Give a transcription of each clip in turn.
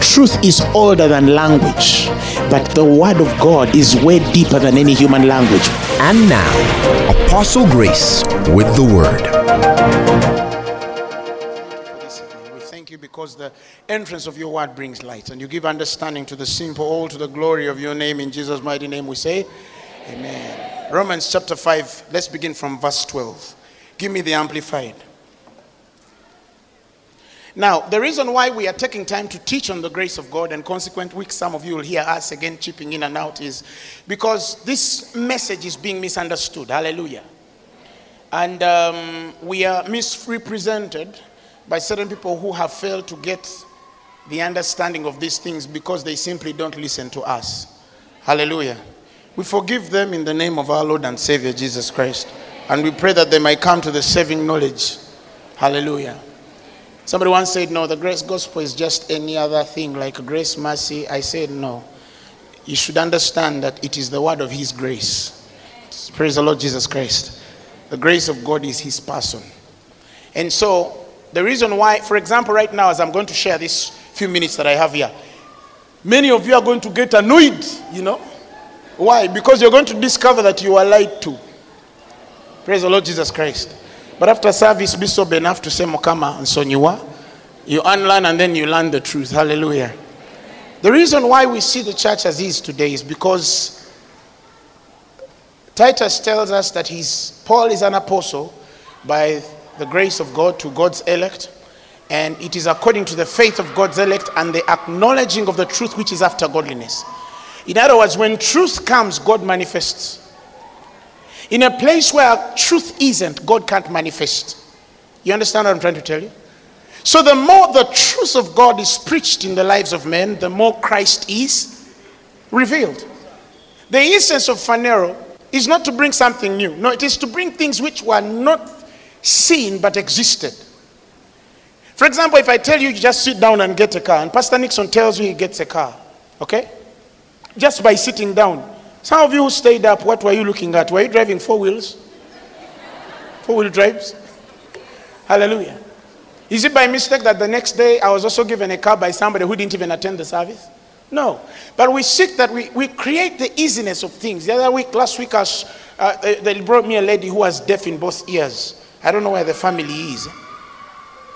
Truth is older than language, but the word of God is way deeper than any human language. And now, Apostle Grace with the word. We thank you because the entrance of your word brings light, and you give understanding to the simple, all to the glory of your name. In Jesus' mighty name we say, amen. Romans chapter 5, let's begin from verse 12. Give me the Amplified. Now, the reason why we are taking time to teach on the grace of God, and consequent weeks, some of you will hear us again chipping in and out, is because this message is being misunderstood. Hallelujah. And we are misrepresented by certain people who have failed to get the understanding of these things because they simply don't listen to us. Hallelujah. We forgive them in the name of our Lord and Savior, Jesus Christ. And we pray that they might come to the saving knowledge. Hallelujah. Somebody once said, no, the grace gospel is just any other thing, like grace, mercy. I said, no. You should understand that it is the word of his grace. Praise the Lord Jesus Christ. The grace of God is his person. And so, the reason why, for example, right now, as I'm going to share this few minutes that I have here, many of you are going to get annoyed, you know. Why? Because you're going to discover that you are lied to. Praise the Lord Jesus Christ. But after service, be sober enough to say Mokama and Sonyua. You unlearn and then you learn the truth. Hallelujah. The reason why we see the church as is today is because Titus tells us that Paul is an apostle by the grace of God to God's elect. And it is according to the faith of God's elect and the acknowledging of the truth which is after godliness. In other words, when truth comes, God manifests. In a place where truth isn't, God can't manifest. You understand what I'm trying to tell you? So the more the truth of God is preached in the lives of men, the more Christ is revealed. The essence of Phaneroo is not to bring something new. No, it is to bring things which were not seen but existed. For example, if I tell you just sit down and get a car, and Pastor Nixon tells you he gets a car, okay? Just by sitting down. Some of you who stayed up, what were you looking at? Were you driving four wheels? Four-wheel drives? Hallelujah. Is it by mistake that the next day I was also given a car by somebody who didn't even attend the service? No. But we seek that we create the easiness of things. The other week, last week, they brought me a lady who was deaf in both ears. I don't know where the family is.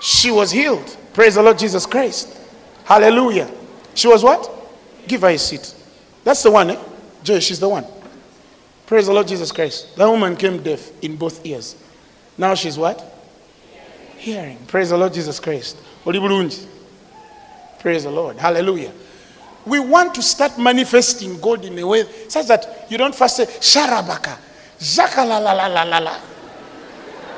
She was healed. Praise the Lord Jesus Christ. Hallelujah. She was what? Give her a seat. That's the one, eh? Joy, she's the one. Praise the Lord Jesus Christ. That woman came deaf in both ears. Now she's what? Hearing. Praise the Lord Jesus Christ. Praise the Lord. Hallelujah. We want to start manifesting God in a way such that you don't first say, Sharabaka, Zaka la la la la la la.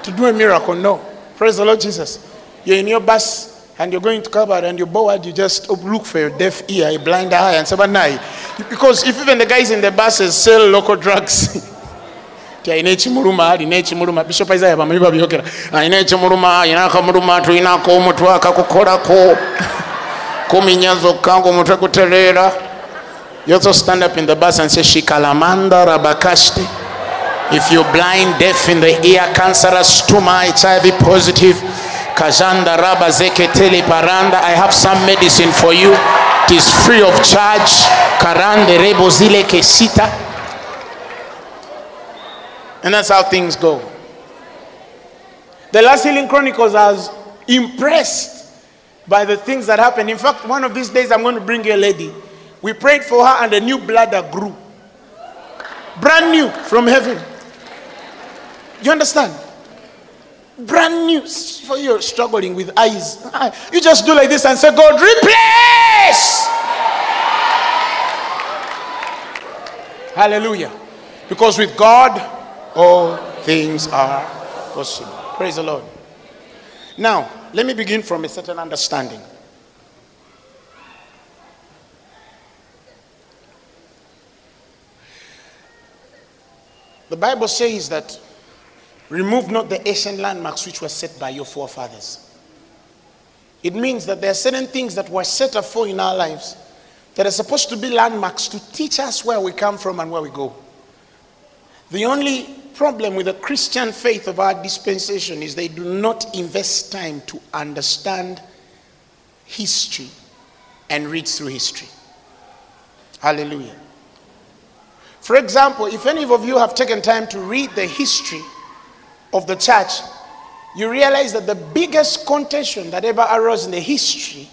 To do a miracle, no. Praise the Lord Jesus. You're in your bus, and you're going to cover and you're bored, you just look for your deaf ear, a blind eye, and seven eye. Because if even the guys in the buses sell local drugs, you also stand up in the bus and say, Shikalamanda Rabakashti. If you're blind, deaf in the ear, cancerous tumor, HIV positive, Kazanda Raba Zeketeli Paranda, I have some medicine for you. It is free of charge. Karande Rebo Zile Kesita. And that's how things go. The last Healing Chronicles, I was impressed by the things that happened. In fact, one of these days I'm going to bring you a lady. We prayed for her and a new bladder grew. Brand new from heaven. You understand? Brand new. For you're struggling with eyes, you just do like this and say, God, replace. Hallelujah. Because with God all things are possible. Praise the Lord. Now let me begin from a certain understanding. The Bible says that remove not the ancient landmarks which were set by your forefathers. It means that there are certain things that were set afore in our lives that are supposed to be landmarks to teach us where we come from and where we go. The only problem with the Christian faith of our dispensation is they do not invest time to understand history and read through history. Hallelujah. For example, if any of you have taken time to read the history of the church, you realize that the biggest contention that ever arose in the history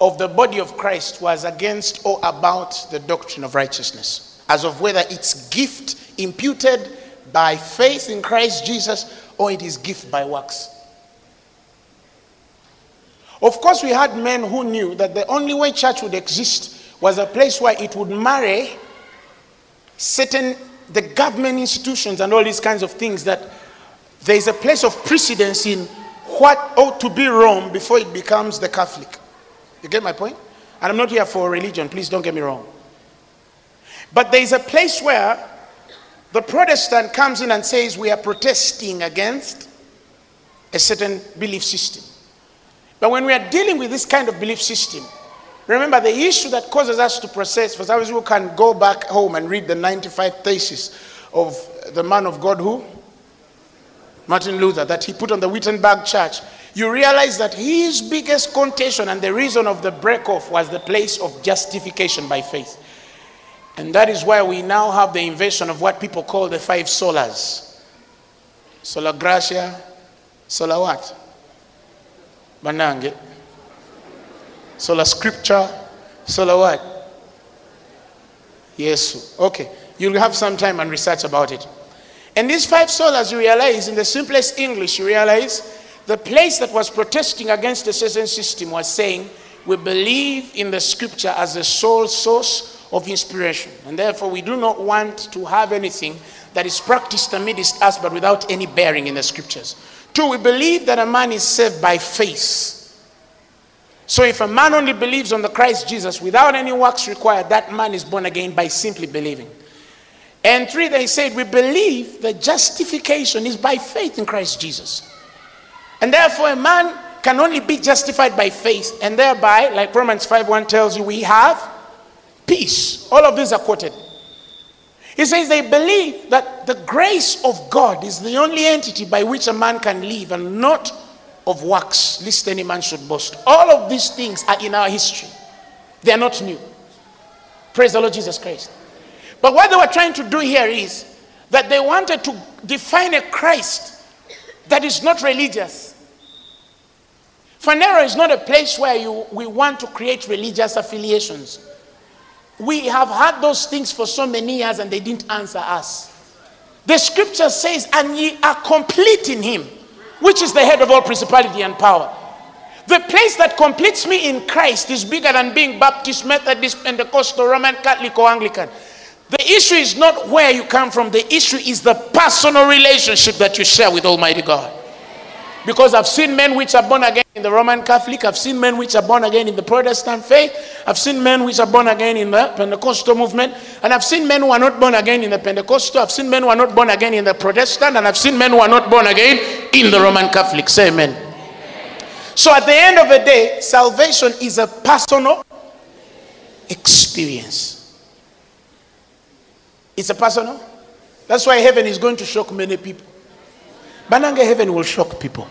of the body of Christ was against or about the doctrine of righteousness, as of whether it's gift imputed by faith in Christ Jesus or it is gift by works. Of course, we had men who knew that the only way church would exist was a place where it would marry the government institutions and all these kinds of things, that there is a place of precedence in what ought to be Rome before it becomes the Catholic. You get my point? And I'm not here for religion, please don't get me wrong. But there is a place where the Protestant comes in and says we are protesting against a certain belief system. But when we are dealing with this kind of belief system, remember the issue that causes us to protest, for those who can go back home and read the 95 theses of the man of God who? Martin Luther, that he put on the Wittenberg church. You realize that his biggest contention and the reason of the break-off was the place of justification by faith. And that is why we now have the invasion of what people call the five solas. Sola gratia, sola what? Banange. Sola scripture, sola what? Yesu. Okay, you'll have some time and research about it. And these five solas, you realize, in the simplest English, you realize the place that was protesting against the certain system was saying, we believe in the scripture as the sole source of inspiration. And therefore, we do not want to have anything that is practiced amidst us, but without any bearing in the scriptures. 2, we believe that a man is saved by faith. So if a man only believes on the Christ Jesus without any works required, that man is born again by simply believing. And 3, they said, we believe that justification is by faith in Christ Jesus. And therefore, a man can only be justified by faith. And thereby, like Romans 5:1 tells you, we have peace. All of these are quoted. He says they believe that the grace of God is the only entity by which a man can live, and not of works, lest any man should boast. All of these things are in our history. They are not new. Praise the Lord Jesus Christ. But what they were trying to do here is that they wanted to define a Christ that is not religious. Phaneroo is not a place where we want to create religious affiliations. We have had those things for so many years and they didn't answer us. The scripture says, and ye are complete in him, which is the head of all principality and power. The place that completes me in Christ is bigger than being Baptist, Methodist, Pentecostal, Roman Catholic, or Anglican. The issue is not where you come from. The issue is the personal relationship that you share with Almighty God. Because I've seen men which are born again in the Roman Catholic. I've seen men which are born again in the Protestant faith. I've seen men which are born again in the Pentecostal movement. And I've seen men who are not born again in the Pentecostal. I've seen men who are not born again in the Protestant. And I've seen men who are not born again in the Roman Catholic. Say amen. So at the end of the day, salvation is a personal experience. It's a personal. That's why heaven is going to shock many people. Banange, heaven will shock people.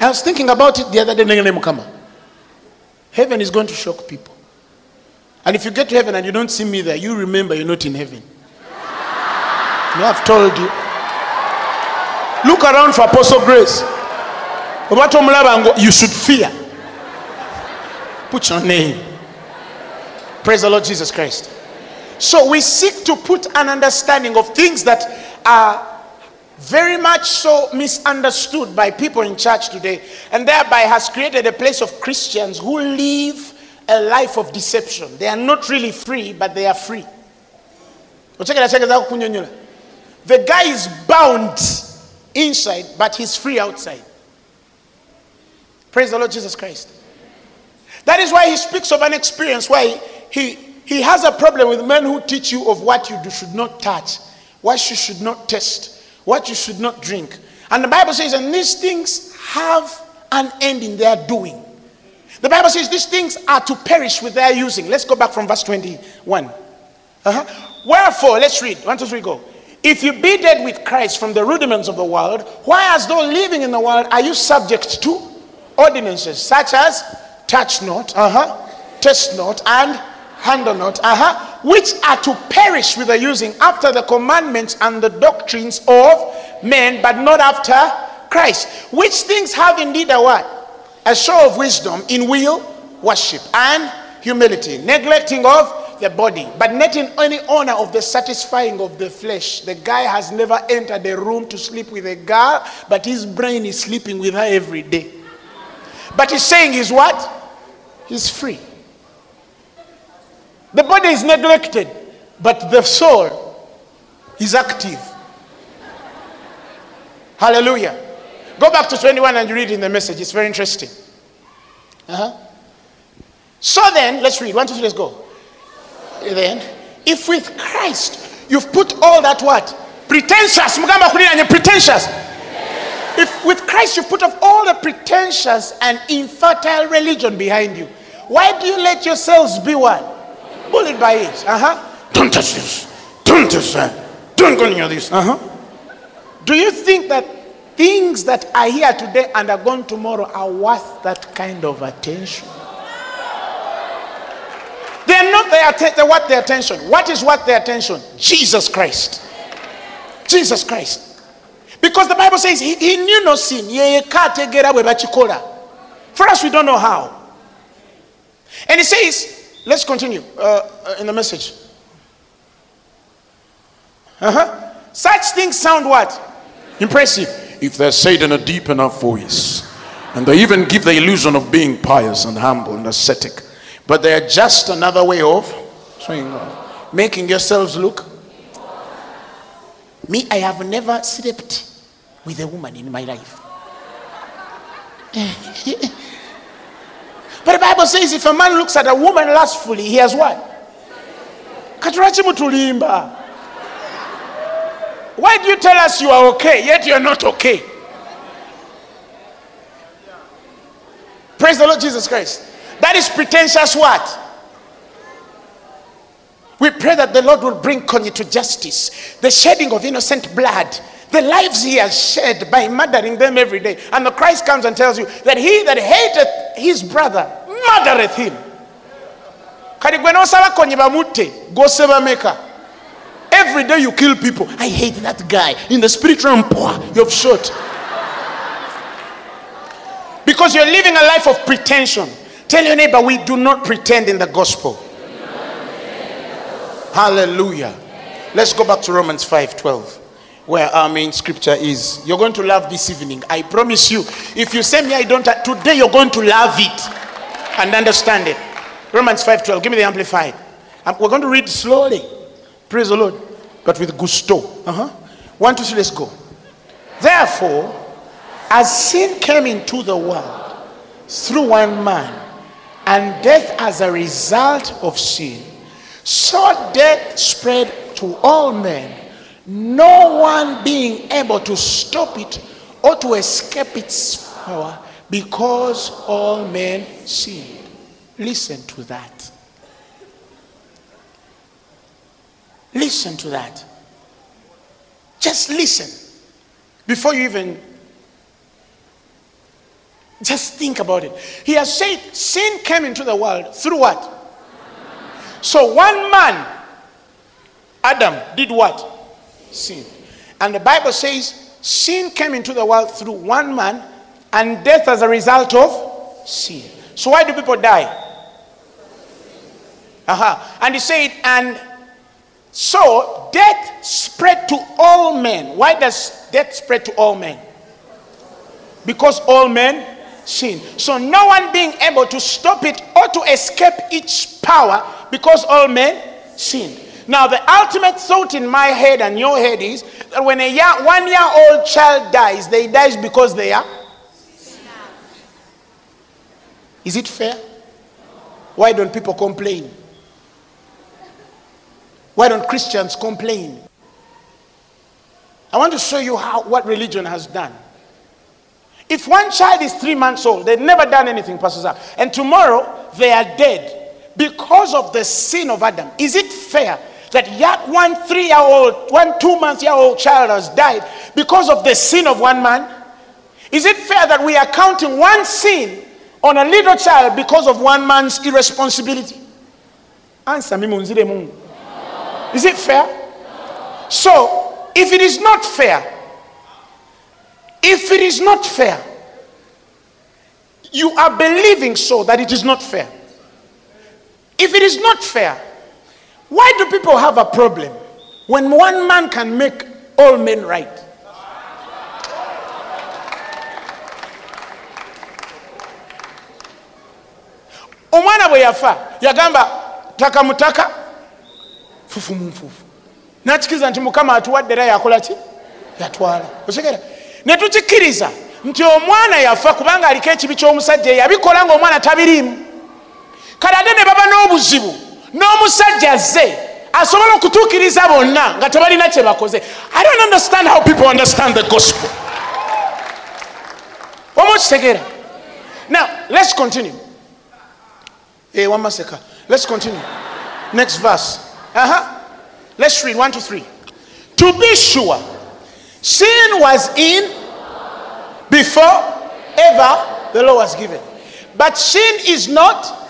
I was thinking about it the other day. Heaven is going to shock people. And if you get to heaven and you don't see me there, you remember you're not in heaven. No, I've told you. Look around for Apostle Grace. You should fear. Put your name. Praise the Lord Jesus Christ. So we seek to put an understanding of things that are very much so misunderstood by people in church today, and thereby has created a place of Christians who live a life of deception. They are not really free, but they are free. The guy is bound inside, but he's free outside. Praise the Lord Jesus Christ. That is why he speaks of an experience where he has a problem with men who teach you of what you should not touch, what you should not taste, what you should not drink. And the Bible says, and these things have an end in their doing. The Bible says these things are to perish with their using. Let's go back from verse 21. Wherefore, let's read. 1, 2, 3, go. If you be dead with Christ from the rudiments of the world, why as though living in the world are you subject to ordinances such as touch not, taste not, and handle not, which are to perish with the using after the commandments and the doctrines of men, but not after Christ. Which things have indeed a what? A show of wisdom in will, worship, and humility, neglecting of the body, but not in any honor of the satisfying of the flesh. The guy has never entered a room to sleep with a girl, but his brain is sleeping with her every day. But he's saying he's what? He's free. The body is neglected, but the soul is active. Hallelujah. Go back to 21 and read in the message. It's very interesting. So then, let's read. 1, 2, 3, let's go. Then, if with Christ you've put all that what? Pretentious. Pretentious. If with Christ you've put off all the pretentious and infertile religion behind you, why do you let yourselves be what? Bullied by it. Don't touch this. Don't touch that. Don't go near this. Do you think that things that are here today and are gone tomorrow are worth that kind of attention? They are not worth their attention. What is worth their attention? Jesus Christ. Jesus Christ. Because the Bible says he knew no sin. For us, we don't know how. And it says, let's continue in the message. Such things sound what? Impressive. If they're said in a deep enough voice, and they even give the illusion of being pious and humble and ascetic, but they're just another way of showing off, making yourselves look. Me, I have never slept with a woman in my life. But the Bible says if a man looks at a woman lustfully, he has what? Katarachimutulimba. Why do you tell us you are okay, yet you are not okay? Praise the Lord Jesus Christ. That is pretentious what? We pray that the Lord will bring Konya to justice. The shedding of innocent blood. The lives he has shed by murdering them every day. And the Christ comes and tells you that he that hateth his brother murdereth him. Every day you kill people. I hate that guy. In the spirit realm, you've shot. Because you're living a life of pretension. Tell your neighbor, we do not pretend in the gospel. Hallelujah. Let's go back to Romans 5:12, where our main scripture is. You're going to love this evening. I promise you. If you say me, I don't, today you're going to love it and understand it. Romans 5:12. Give me the amplified. We're going to read slowly. Praise the Lord. But with gusto. 1, 2, 3, let's go. Therefore, as sin came into the world through one man, and death as a result of sin, so death spread to all men, no one being able to stop it or to escape its power, because all men sinned. Listen to that. Listen to that. Just listen. Before you even... just think about it. He has said sin came into the world through what? So one man, Adam, did what? Sin. And the Bible says sin came into the world through one man, and death as a result of sin. So why do people die? And he said, and... so death spread to all men. Why does death spread to all men? Because all men sin. So no one being able to stop it or to escape its power, because all men sin. Now the ultimate thought in my head and your head is that when a one-year-old child dies, they die because they are. Is it fair? Why don't people complain? Why don't Christians complain? I want to show you what religion has done. If one child is 3 months old, they've never done anything, Pastor Zach, and tomorrow they are dead because of the sin of Adam. Is it fair that one 3-year-old, one 2-month-year-old child has died because of the sin of one man? Is it fair that we are counting one sin on a little child because of one man's irresponsibility? Answer me, Munzile Mungu. Is it fair? So, if it is not fair, you are believing so that it is not fair. If it is not fair, why do people have a problem when one man can make all men right? Omwana bwe yafa yagamba taka mutaka fufu mfufu nachikiza nti mukama atuwaddera yakola ki yatwala osekera ne tuchikiriza nti omwana yafa kubanga aliko ekibi ky'omusajja eyabikola ng'omwana tabirimu kale ate ne baba n'obuzibu n'omusajja azze asobola okutuukiriza bonna nga tebalina kye bakoze. I don't understand how people understand the gospel. Omukitegera. Now let's continue. Hey, one massacre. Let's continue. Next verse. Let's read 1 to 3. To be sure, sin was in before ever the law was given. But sin is not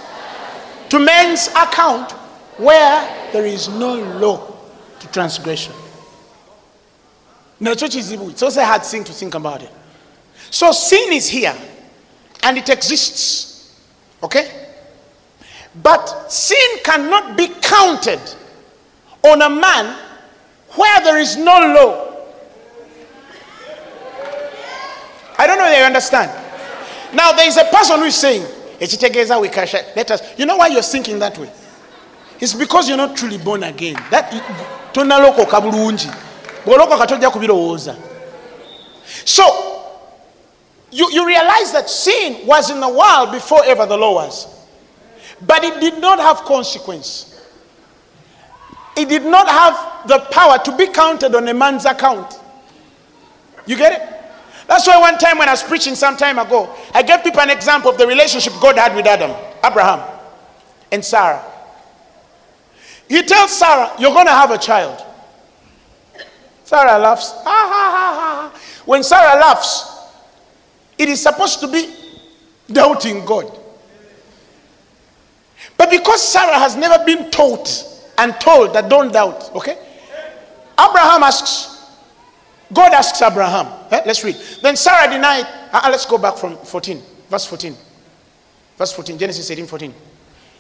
to man's account where there is no law to transgression. Now, church is evil. It's also a hard thing to think about it. So sin is here and it exists. Okay? But sin cannot be counted on a man where there is no law. I don't know if you understand. Now there is a person who is saying, let us. You know why you're thinking that way? It's because you're not truly born again. So you realize that sin was in the world before ever the law was. But it did not have consequence. It did not have the power to be counted on a man's account. You get it? That's why one time when I was preaching some time ago, I gave people an example of the relationship God had with Adam, Abraham, and Sarah. He tells Sarah, you're going to have a child. Sarah laughs. Ha, ha, ha, ha. When Sarah laughs, it is supposed to be doubting God. But because Sarah has never been told that don't doubt, okay? Abraham asks, God asks Abraham. Let's read. Then Sarah denied. Let's go back from 14, verse 14. Verse 14, Genesis 18, 14.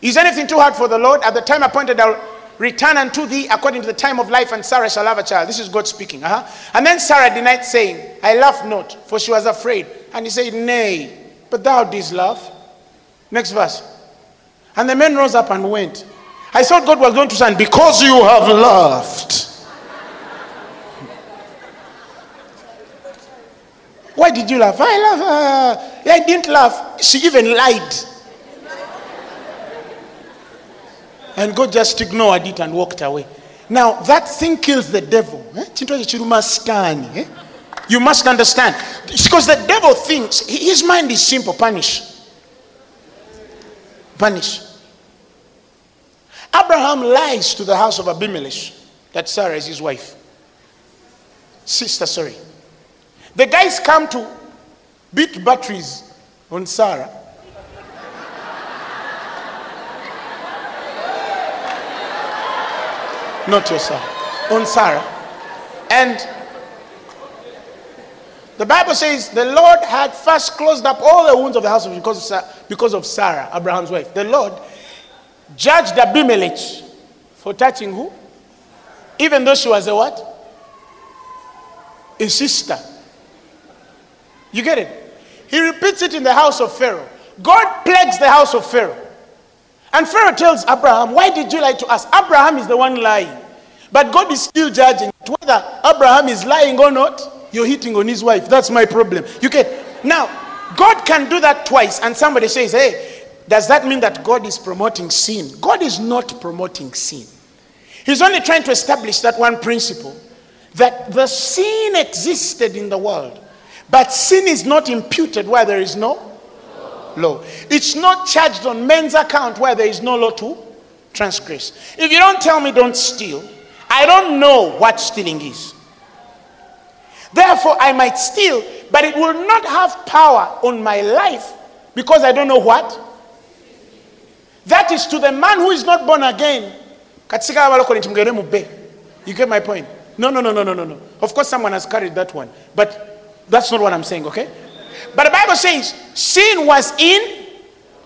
Is anything too hard for the Lord? At the time appointed, I'll return unto thee according to the time of life, and Sarah shall have a child. This is God speaking. And then Sarah denied, saying, I laugh not, for she was afraid. And he said, Nay, but thou didst laugh. Next verse. And the men rose up and went. I thought God was going to say, because you have laughed. Why did you laugh? I laughed. I didn't laugh. She even lied. And God just ignored it and walked away. Now, that thing kills the devil. You must understand. It's because the devil thinks, his mind is simple, punish. Abraham lies to the house of Abimelech that Sarah is his wife. Sister. The guys come to beat batteries on Sarah. Not your Sarah. On Sarah. And the Bible says the Lord had first closed up all the wounds of the house because of Sarah, Abraham's wife. The Lord judged Abimelech for touching who? Even though she was a what? A sister. You get it? He repeats it in the house of Pharaoh. God plagues the house of Pharaoh. And Pharaoh tells Abraham, why did you lie to us? Abraham is the one lying. But God is still judging whether Abraham is lying or not. You're hitting on his wife. That's my problem. You get. Now, God can do that twice. And somebody says, hey, does that mean that God is promoting sin? God is not promoting sin. He's only trying to establish that one principle that the sin existed in the world, but sin is not imputed where there is no law. It's not charged on men's account where there is no law to transgress. If you don't tell me don't steal, I don't know what stealing is. Therefore, I might steal, but it will not have power on my life because I don't know what. That is to the man who is not born again. You get my point? No. Of course, someone has carried that one. But that's not what I'm saying, okay? But the Bible says, sin was in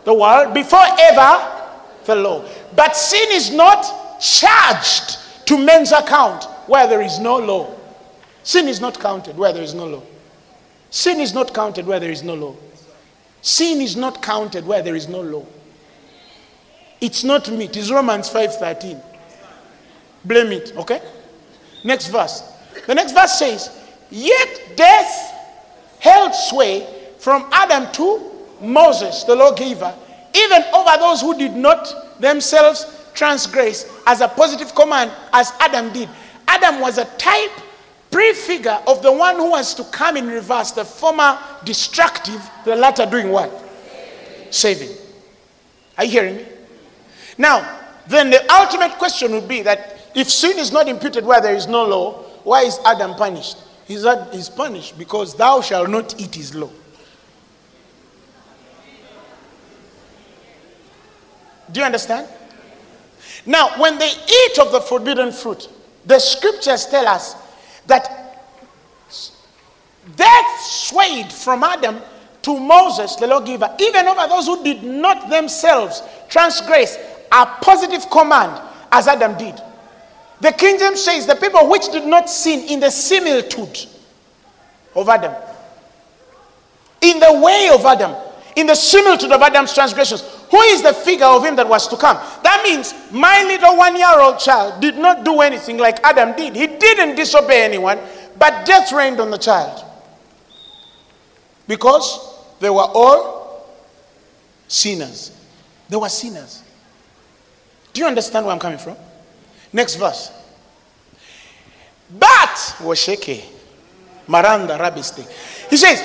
the world before ever the law. But sin is not charged to men's account where there is no law. Sin is not counted where there is no law. Sin is not counted where there is no law. Sin is not counted where there is no law. It's not me. It is Romans 5:13. Blame it, okay? Next verse. The next verse says, yet death held sway from Adam to Moses, the lawgiver, even over those who did not themselves transgress, as a positive command, as Adam did. Adam was a type, prefigure of the one who was to come in reverse, the former destructive, the latter doing what? Saving. Are you hearing me? Now, then the ultimate question would be that if sin is not imputed where there is no law, why is Adam punished? He's punished because thou shalt not eat his law. Do you understand? Now, when they eat of the forbidden fruit, the scriptures tell us that death swayed from Adam to Moses, the lawgiver, even over those who did not themselves transgress a positive command as Adam did. The King James says the people which did not sin in the similitude of Adam, in the way of Adam, in the similitude of Adam's transgressions. Who is the figure of him that was to come? That means my little one-year-old child did not do anything like Adam did. He didn't disobey anyone, but death reigned on the child because they were all sinners. They were sinners. Do you understand where I'm coming from? Next verse. But, Wosheke, Maranda Rabiste. He says,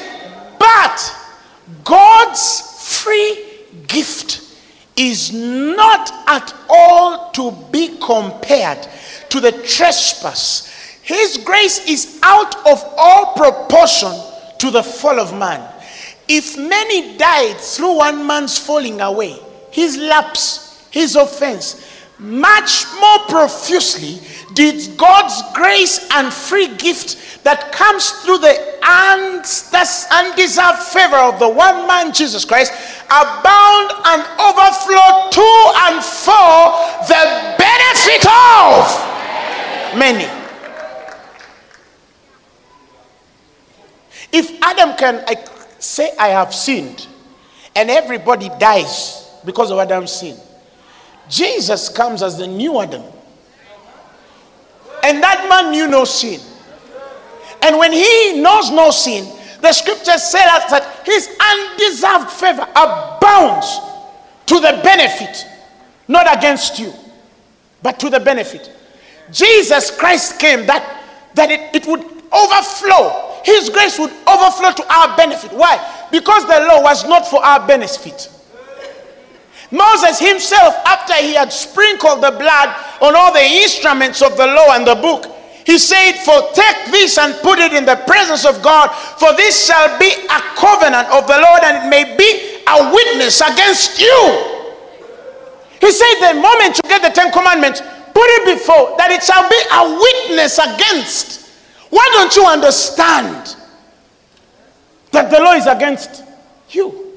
but God's free gift is not at all to be compared to the trespass. His grace is out of all proportion to the fall of man. If many died through one man's falling away, his lapse, his offense, much more profusely did God's grace and free gift that comes through the undeserved favor of the one man, Jesus Christ, abound and overflow to and for the benefit of many. If Adam can say, I have sinned, and everybody dies because of Adam's sin, Jesus comes as the new Adam. And that man knew no sin. And when he knows no sin, the scriptures say that his undeserved favor abounds to the benefit, not against you, but to the benefit. Jesus Christ came that it would overflow. His grace would overflow to our benefit. Why? Because the law was not for our benefit. Moses himself, after he had sprinkled the blood on all the instruments of the law and the book, he said, for take this and put it in the presence of God, for this shall be a covenant of the Lord, and it may be a witness against you. He said, the moment you get the Ten Commandments, put it before, that it shall be a witness against. Why don't you understand that the law is against you?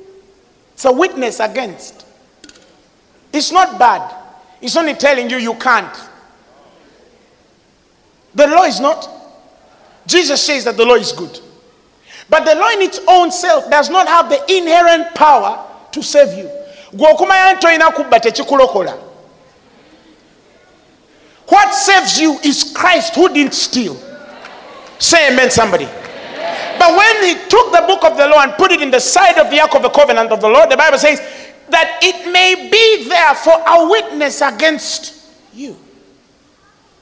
It's a witness against. It's not bad. It's only telling you you can't. The law is not. Jesus says that the law is good. But the law in its own self does not have the inherent power to save you. What saves you is Christ who didn't steal. Say amen, somebody. Amen. But when he took the book of the law and put it in the side of the Ark of the Covenant of the Lord, the Bible says that it may be there for a witness against you.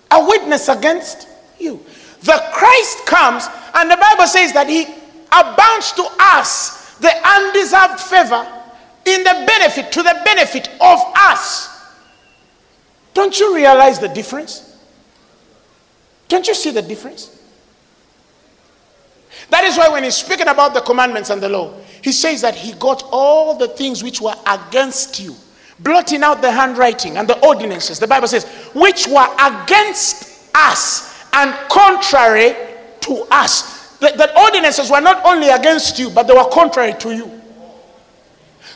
A witness against you. The Christ comes, and the Bible says that he abounds to us the undeserved favor in the benefit, to the benefit of us. Don't you realize the difference? Don't you see the difference? That is why when he's speaking about the commandments and the law, he says that he got all the things which were against you, blotting out the handwriting and the ordinances. The Bible says, which were against us and contrary to us. The ordinances were not only against you, but they were contrary to you.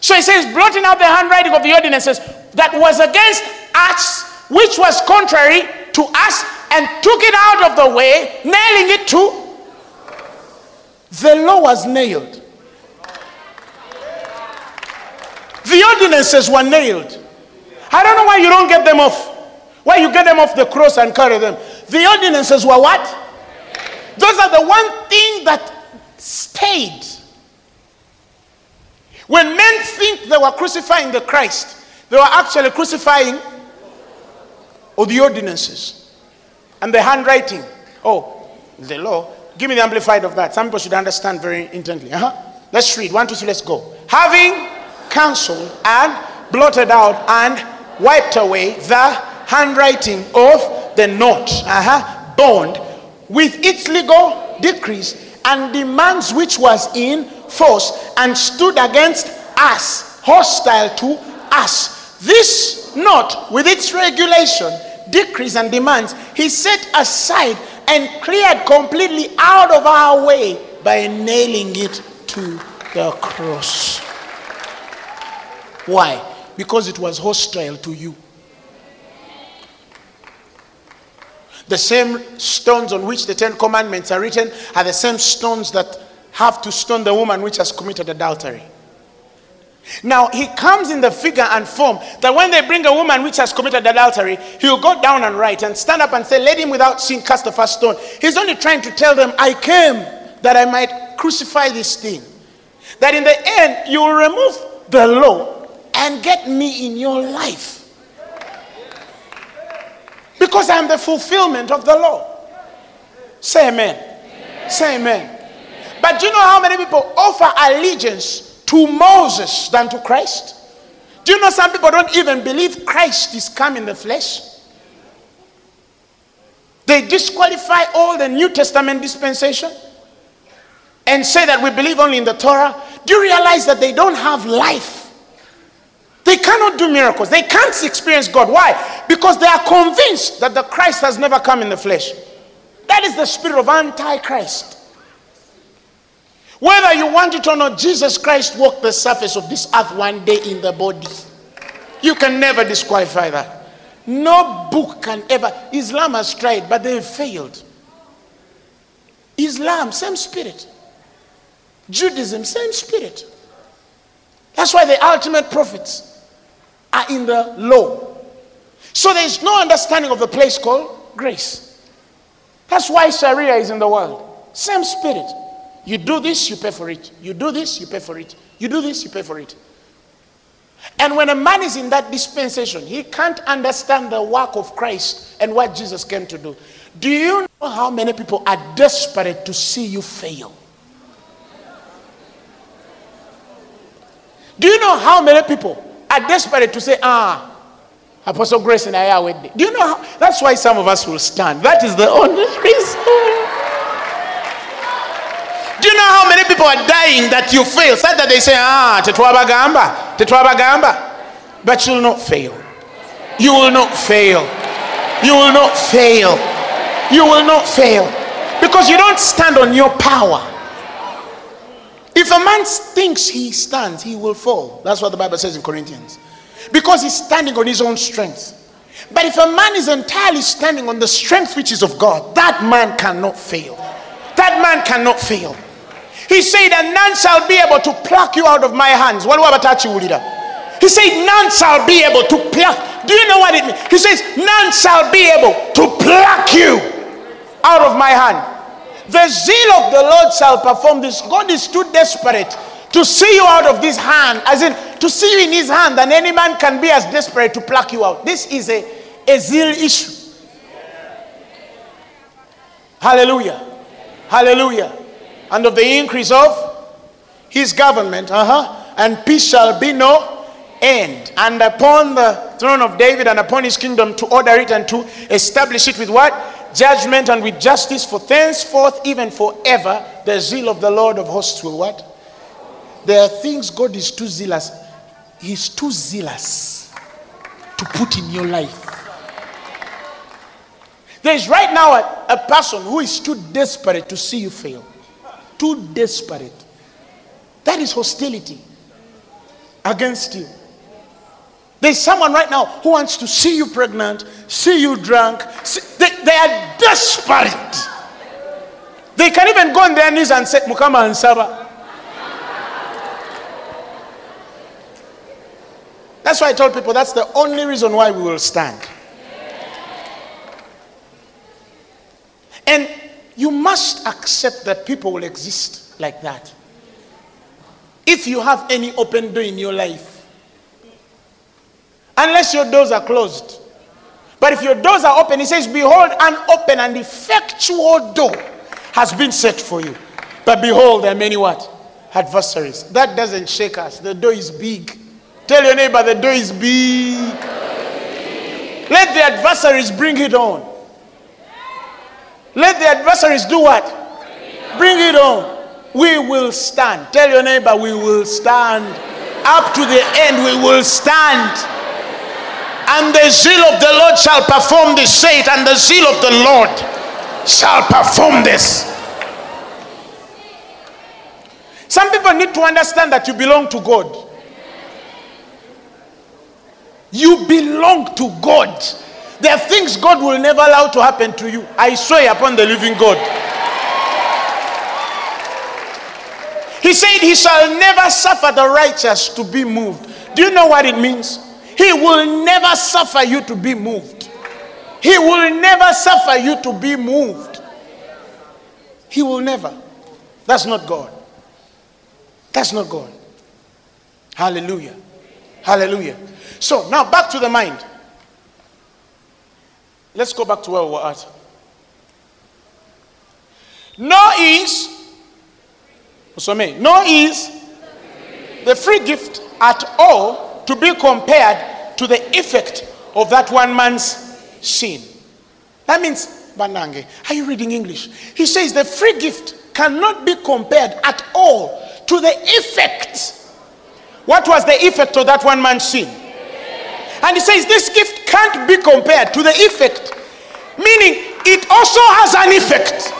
So he says, blotting out the handwriting of the ordinances that was against us, which was contrary to us, and took it out of the way, nailing it to. The law was nailed. The ordinances were nailed. I don't know why you don't get them off. Why you get them off the cross and carry them. The ordinances were what? Those are the one thing that stayed. When men think they were crucifying the Christ, they were actually crucifying the ordinances and the handwriting. Oh, the law. Give me the amplified of that. Some people should understand very intently. Let's read. 1, 2, 3, let's go. Having cancelled and blotted out and wiped away the handwriting of the note, bond, with its legal decrees and demands which was in force, and stood against us, hostile to us. This note, with its regulation, decrees and demands, he set aside and cleared completely out of our way by nailing it to the cross. Why? Because it was hostile to you. The same stones on which the 10 commandments are written are the same stones that have to stone the woman which has committed adultery. Now, he comes in the figure and form that when they bring a woman which has committed adultery, he'll go down and write and stand up and say, let him without sin cast the first stone. He's only trying to tell them, I came that I might crucify this thing. That in the end, you'll remove the law and get me in your life. Because I'm the fulfillment of the law. Say amen. Amen. Say amen. Amen. But do you know how many people offer allegiance to Moses than to Christ? Do you know some people don't even believe Christ is come in the flesh? They disqualify all the New Testament dispensation and say that we believe only in the Torah. Do you realize that they don't have life? They cannot do miracles. They can't experience God. Why? Because they are convinced that the Christ has never come in the flesh. That is the spirit of Antichrist. Whether you want it or not, Jesus Christ walked the surface of this earth one day in the body. You can never disqualify that. No book can ever. Islam has tried, but they failed. Islam, same spirit. Judaism, same spirit. That's why the ultimate prophets are in the law. So there is no understanding of the place called grace. That's why Sharia is in the world. Same spirit. You do this, you pay for it. You do this, you pay for it. You do this, you pay for it. And when a man is in that dispensation, he can't understand the work of Christ and what Jesus came to do. Do you know how many people are desperate to see you fail? Do you know how many people are desperate to say, Apostle Grace and I are with you? Do you know how? That's why some of us will stand. That is the only reason. Do you know how many people are dying that you fail? Such that they say, tetwabagamba. But you'll not fail. You will not fail. You will not fail. You will not fail. Because you don't stand on your power. If a man thinks he stands, he will fall. That's what the Bible says in Corinthians. Because he's standing on his own strength. But if a man is entirely standing on the strength which is of God, that man cannot fail. That man cannot fail. He said, and none shall be able to pluck you out of my hands. He said, none shall be able to pluck. Do you know what it means? He says, none shall be able to pluck you out of my hand. The zeal of the Lord shall perform this. God is too desperate to see you out of this hand, as in to see you in his hand, and any man can be as desperate to pluck you out. This is a zeal issue. Hallelujah. Hallelujah. And of the increase of his government, and peace shall be no end. And upon the throne of David and upon his kingdom, to order it and to establish it with what? Judgment and with justice, for thenceforth, even forever, the zeal of the Lord of hosts will what? There are things God is too zealous. He's too zealous to put in your life. There is right now a person who is too desperate to see you fail. Too desperate. That is hostility against you. There's someone right now who wants to see you pregnant, see you drunk. They are desperate. They can even go on their knees and say, Mukama and Saba. That's why I told people that's the only reason why we will stand. And you must accept that people will exist like that. If you have any open door in your life. Unless your doors are closed. But if your doors are open, it says, behold, an open and effectual door has been set for you. But behold, there are many what? Adversaries. That doesn't shake us. The door is big. Tell your neighbor, the door is big. Let the adversaries bring it on. Let the adversaries do what? Bring it on. We will stand. Tell your neighbor, we will stand. Up to the end, we will stand. And the zeal of the Lord shall perform this. Say it, and the zeal of the Lord shall perform this. Some people need to understand that you belong to God. You belong to God. There are things God will never allow to happen to you. I swear upon the living God. He said he shall never suffer the righteous to be moved. Do you know what it means? He will never suffer you to be moved. He will never suffer you to be moved. He will never. That's not God. That's not God. Hallelujah. Hallelujah. So, now back to the mind. Let's go back to where we were at. Nor is the free gift at all to be compared to the effect of that one man's sin. That means, Banange, are you reading English? He says the free gift cannot be compared at all to the effect. What was the effect of that one man's sin? And he says this gift can't be compared to the effect. Meaning, it also has an effect.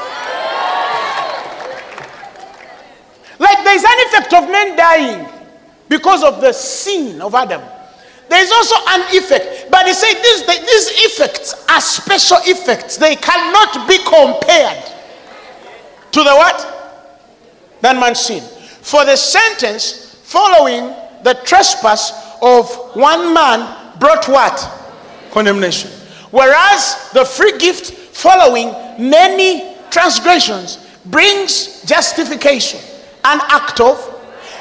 Like there's an effect of men dying because of the sin of Adam. There's also an effect. But he says these effects are special effects. They cannot be compared to the what? That man's sin. For the sentence following the trespass of one man brought what? Condemnation. Whereas the free gift following many transgressions brings justification. An act of.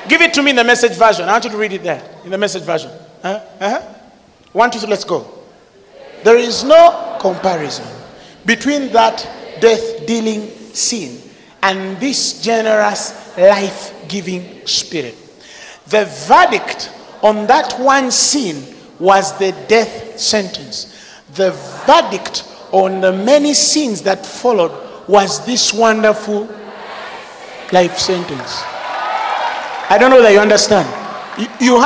Give it to me in the Message version. I want you to read it there. In the Message version. 1, 2, 3, let's go. There is no comparison between that death-dealing sin and this generous life-giving spirit. The verdict on that one sin was the death sentence. The verdict on the many sins that followed was this wonderful life sentence. I don't know that you understand. You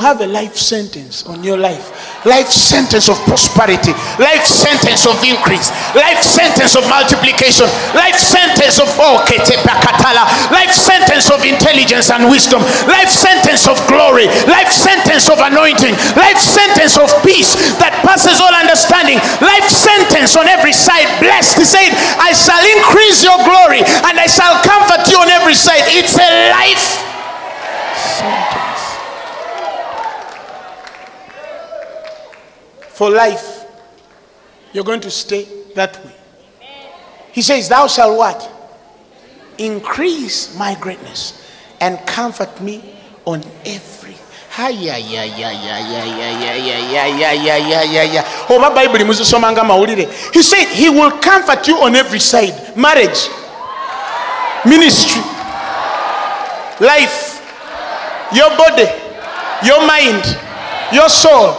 have a life sentence on your life. Life sentence of prosperity. Life sentence of increase. Life sentence of multiplication. Life sentence of life sentence of intelligence and wisdom. Life sentence of glory. Life sentence of anointing. Life sentence of peace that passes all understanding. Life sentence on every side. Blessed. He said, I shall increase your glory and I shall comfort you on every side. It's a life sentence. For life, you're going to stay that way. He says, thou shalt what? Increase my greatness and comfort me on every Oh, my Bible muzisomanga. He said he will comfort you on every side. Marriage, ministry, life, your body, your mind, your soul,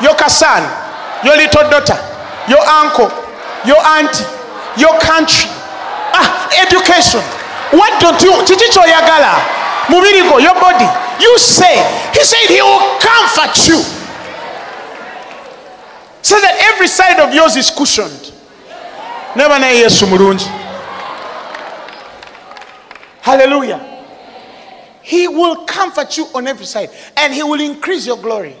your cousin, your little daughter, your uncle, your auntie, your country. Education. What don't you? Chichicho yagala. Mubiriko, your body. You say. He said he will comfort you. So that every side of yours is cushioned. Never na Yesu mulungi. Hallelujah. He will comfort you on every side. And he will increase your glory.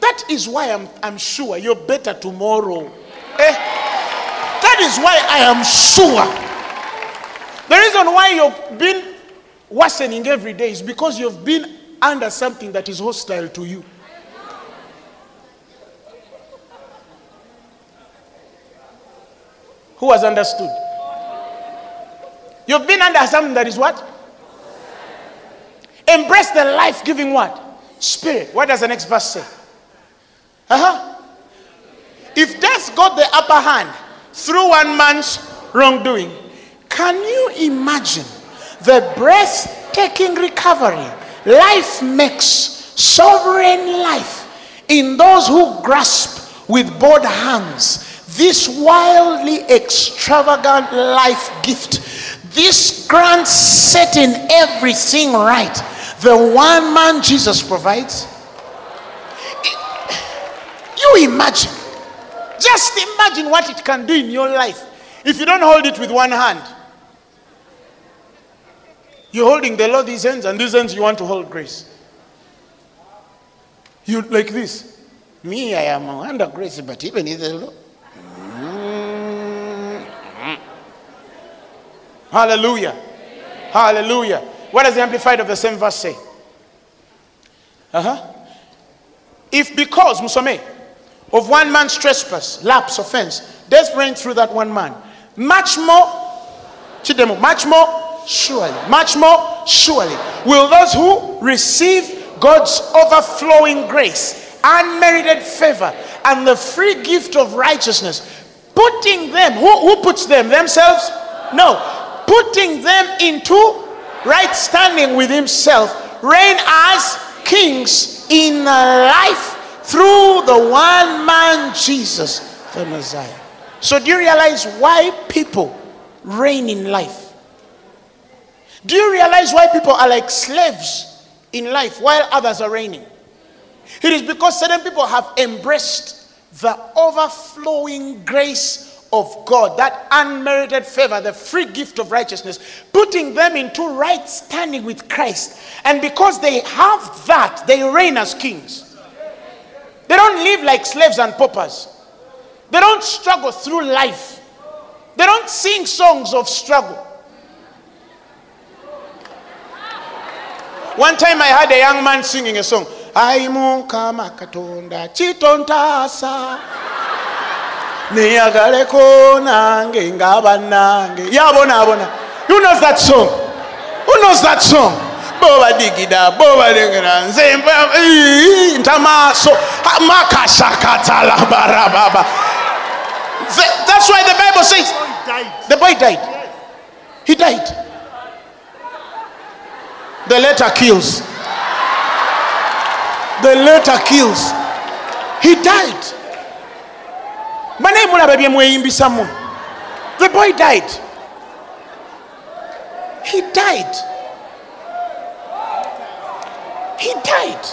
That is why I'm sure you're better tomorrow. That is why I am sure. The reason why you've been worsening every day is because you've been under something that is hostile to you. Who has understood? You've been under something that is what? Embrace the life-giving what? Spirit. What does the next verse say? If death got the upper hand through one man's wrongdoing, can you imagine the breathtaking recovery life makes, sovereign life, in those who grasp with both hands this wildly extravagant life gift, this grand setting everything right the one man Jesus provides? You imagine. Just imagine what it can do in your life if you don't hold it with one hand. You're holding the Lord these hands, and these hands you want to hold grace. You like this. Me, I am under grace, but even in the Lord. Hallelujah. Hallelujah. What does the Amplified of the same verse say? If because, Musame, of one man's trespass, lapse, offense, death reigned through that one man, much more surely will those who receive God's overflowing grace, unmerited favor, and the free gift of righteousness, putting them, who puts them? Themselves? No. Putting them into right standing with himself, reign as kings in life through the one man Jesus, the Messiah. So do you realize why people reign in life? Do you realize why people are like slaves in life while others are reigning? It is because certain people have embraced the overflowing grace of God, that unmerited favor, the free gift of righteousness, putting them into right standing with Christ. And because they have that, they reign as kings. They don't live like slaves and paupers. They don't struggle through life. They don't sing songs of struggle. One time I heard a young man singing a song. Who knows that song? Who knows that song? That's why the Bible says the boy died. He died. The letter kills. The letter kills. He died. The boy died. He died. He died.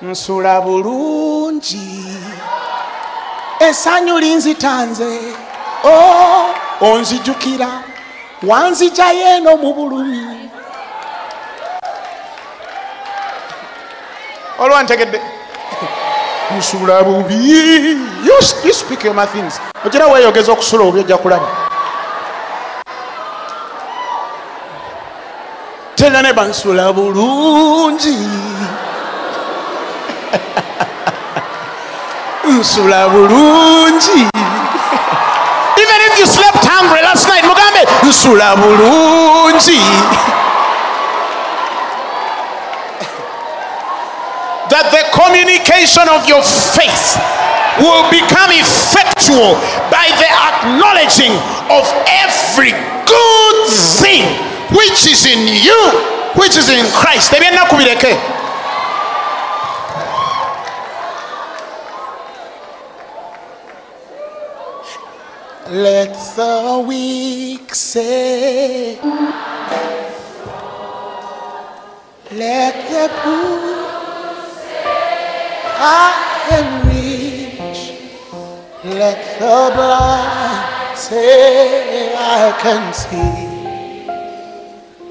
Nsula bulungi esanyu linzitanze oh onzijukira wanzija yeno mu bulumi olwantegedde nsula bubi. You speak your things okira weeyogeza okusula obyojja kulaba. Tena ne bansula bulungi nsula bulungi umbrella last night mugambe usula bulungi. That the communication of your faith will become effectual by the acknowledging of every good thing which is in you, which is in Christ. Let the weak say, let the poor say, I am rich. Let the blind say, I can see.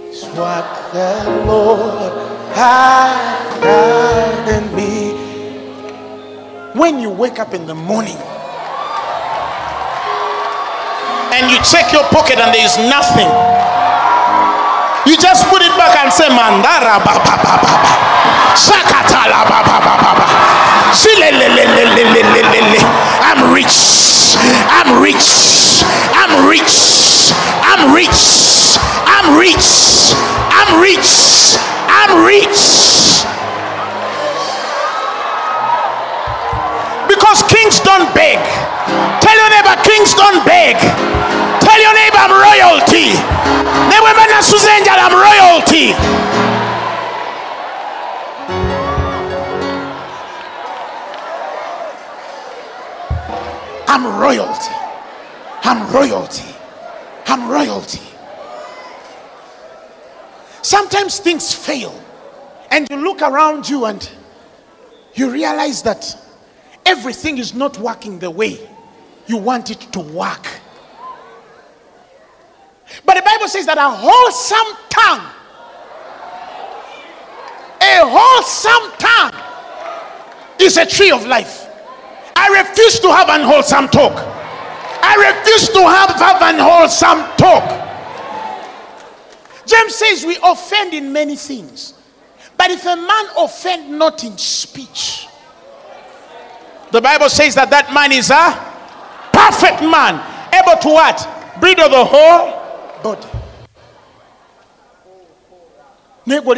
It's what the Lord has done in me. When you wake up in the morning, and you check your pocket and there is nothing, you just put it back and say, Mandara ba ba ba ba ba, Shakatala ba ba ba ba ba, Shilelelelelelelelele. I'm rich, I'm rich, I'm rich, I'm rich, I'm rich, I'm rich, I'm rich. Because kings don't beg. Tell your neighbor, kings don't beg. Tell your neighbor, I'm royalty. I'm royalty. I'm royalty. I'm royalty. I'm royalty. Sometimes things fail, and you look around you and you realize that everything is not working the way you want it to work. But the Bible says that a wholesome tongue is a tree of life. I refuse to have unwholesome talk. I refuse to have unwholesome talk. James says we offend in many things. But if a man offend not in speech, the Bible says that that man is a perfect man, able to what? Breed of the whole body. No. But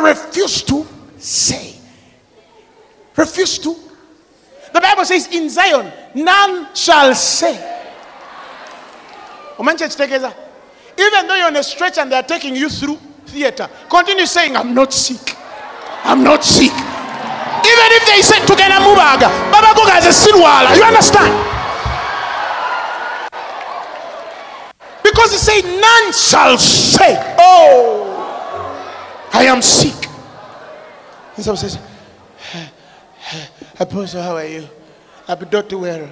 refuse to say. Refuse to. The Bible says in Zion, none shall say. Even though you're on a stretch and they're taking you through theater, continue saying, I'm not sick. I'm not sick. Even if they say, you understand? Because they say, none shall say, oh, I am sick. And someone says, Apostle, how are you? Abu Doti well.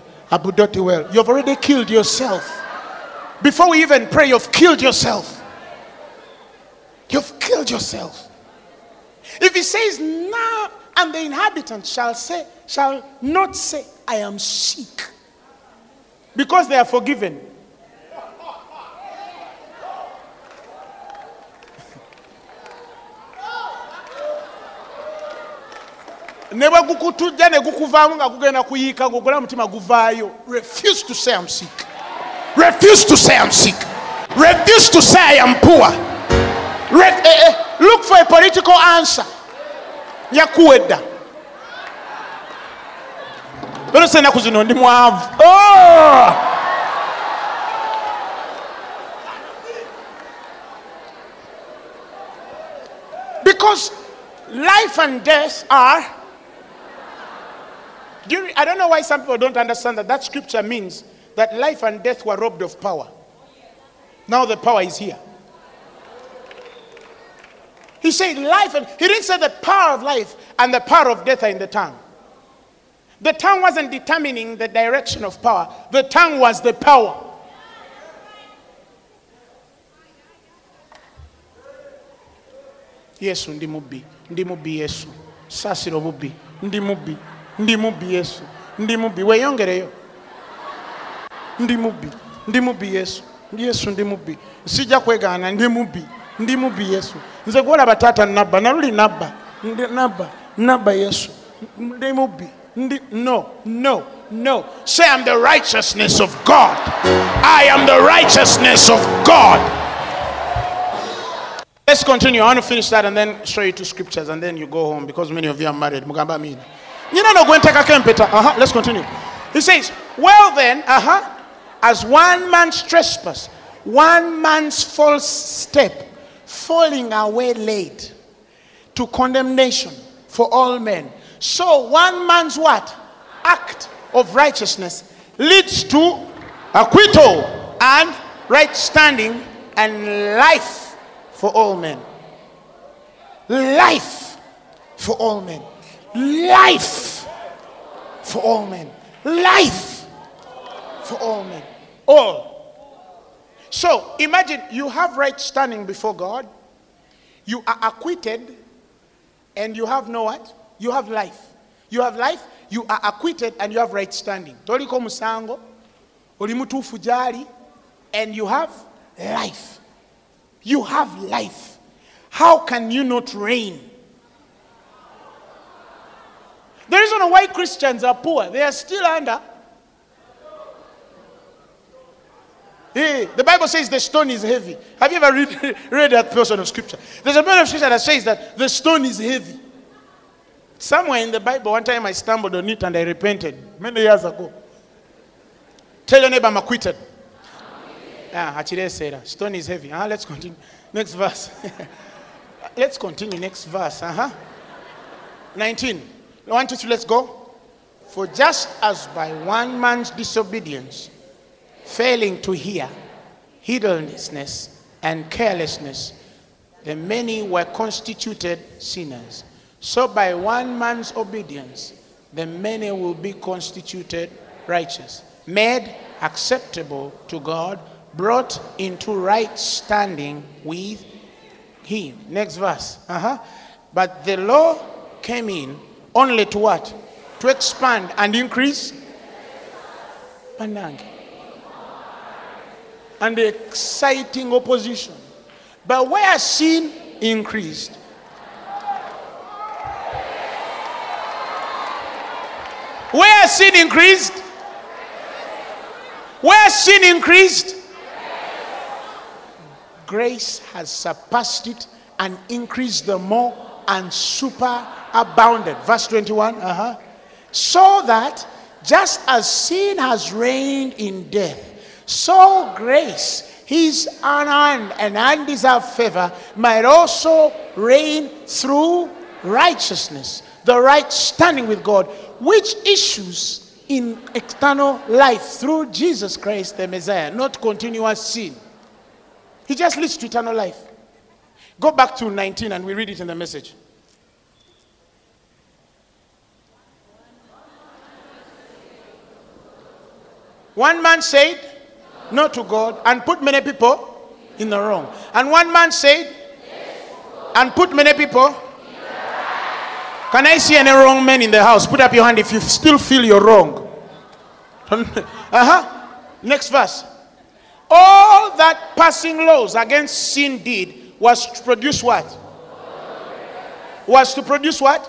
You've already killed yourself. Before we even pray, you've killed yourself. You've killed yourself. If he says now, and the inhabitants shall not say, I am sick, because they are forgiven. Refuse to say I'm sick. Refuse to say I'm sick. Refuse to say I am poor. Look for a political answer. Oh! Because life and death are... I don't know why some people don't understand that scripture means that life and death were robbed of power. Now the power is here. He said life, and he didn't say the power of life and the power of death are in the tongue. The tongue wasn't determining the direction of power. The tongue was the power. Yesu ndimubi Yesu sasiro mubi ndimubi Yesu. ndi mubi yesu ndi mubi sija kwegana ndi mubi yesu nze gola batata nabba naluli nabba ndi nabba yesu ndi mubi ndi no say I'm the righteousness of God. I am the righteousness of God. Let's continue. I want to finish that and then show you two scriptures and then you go home because many of you are married. Mugamba mean. You know, go and take a kempeta. Let's continue. He says, well then, as one man's trespass, one man's false step, falling away laid to condemnation for all men. So one man's what? Act of righteousness leads to acquittal and right standing and life for all men. Life for all men. Life for all men. Life for all men. All. So imagine you have right standing before God. You are acquitted and you have no what? You have life. You have life. You are acquitted and you have right standing. Toliko musango, olimutu fujari, and you have life. You have life. How can you not reign? The reason why Christians are poor, they are still under. The Bible says the stone is heavy. Have you ever read that portion of scripture? There's a portion of scripture that says that the stone is heavy. Somewhere in the Bible, one time I stumbled on it and I repented many years ago. Tell your neighbor I'm acquitted. Stone is heavy. Let's continue. Next verse. Let's continue. Next verse. 19. 1, 2, 3, let's go. For just as by one man's disobedience, failing to hear, heedlessness and carelessness, the many were constituted sinners, so by one man's obedience, the many will be constituted righteous, made acceptable to God, brought into right standing with Him. Next verse. But the law came in only to what? To expand and increase. And the exciting opposition. But where sin increased, where sin increased, where sin increased, grace has surpassed it and increased the more and super abounded. Verse 21. So that just as sin has reigned in death, so grace, his unearned and undeserved favor, might also reign through righteousness, the right standing with God, which issues in external life through Jesus Christ the Messiah, not continuous sin. He just leads to eternal life. Go back to 19 and we read it in the message. One man said no to God and put many people in the wrong. And one man said yes to God and put many people. Can I see any wrong men in the house? Put up your hand if you still feel you're wrong. Next verse. All that passing laws against sin did was to produce what? Was to produce what?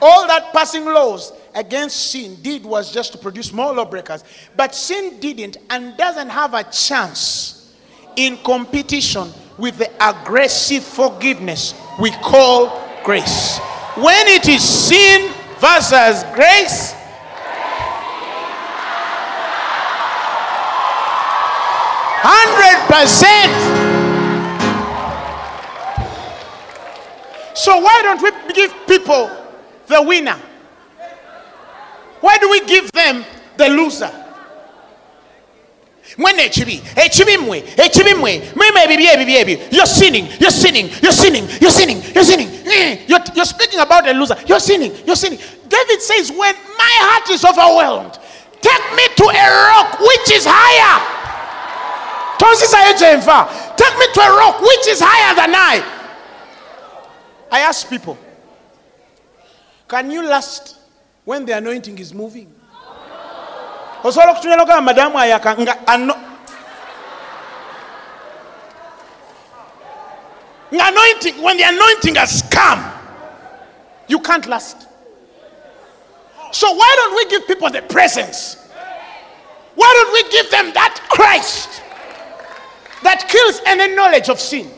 All that passing laws against sin did was just to produce more lawbreakers. But sin didn't and doesn't have a chance in competition with the aggressive forgiveness we call grace. When it is sin versus grace, $100. So why don't we give people the winner? Why do we give them the loser? You're sinning. You're speaking about a loser. You're sinning. David says, when my heart is overwhelmed, take me to a rock which is higher. Take me to a rock which is higher than I. I ask people, can you last when the anointing is moving? osobola okutunula okugamba madamu ayaka nga anointing, when the anointing has come, you can't last. So why don't we give people the presence? Why don't we give them that Christ that kills any knowledge of sin?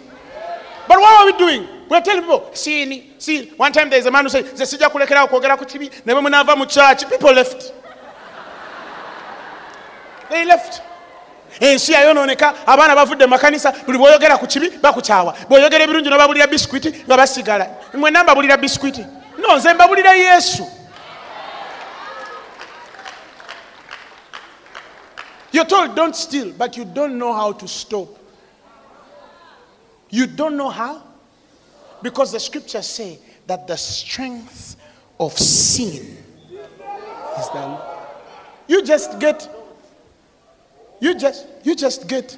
But what are we doing? We're telling people, sin. One time there's a man who said, people left. They left. You're told don't steal, but you don't know how to stop. You don't know how? Because the scriptures say that the strength of sin is done. You just get the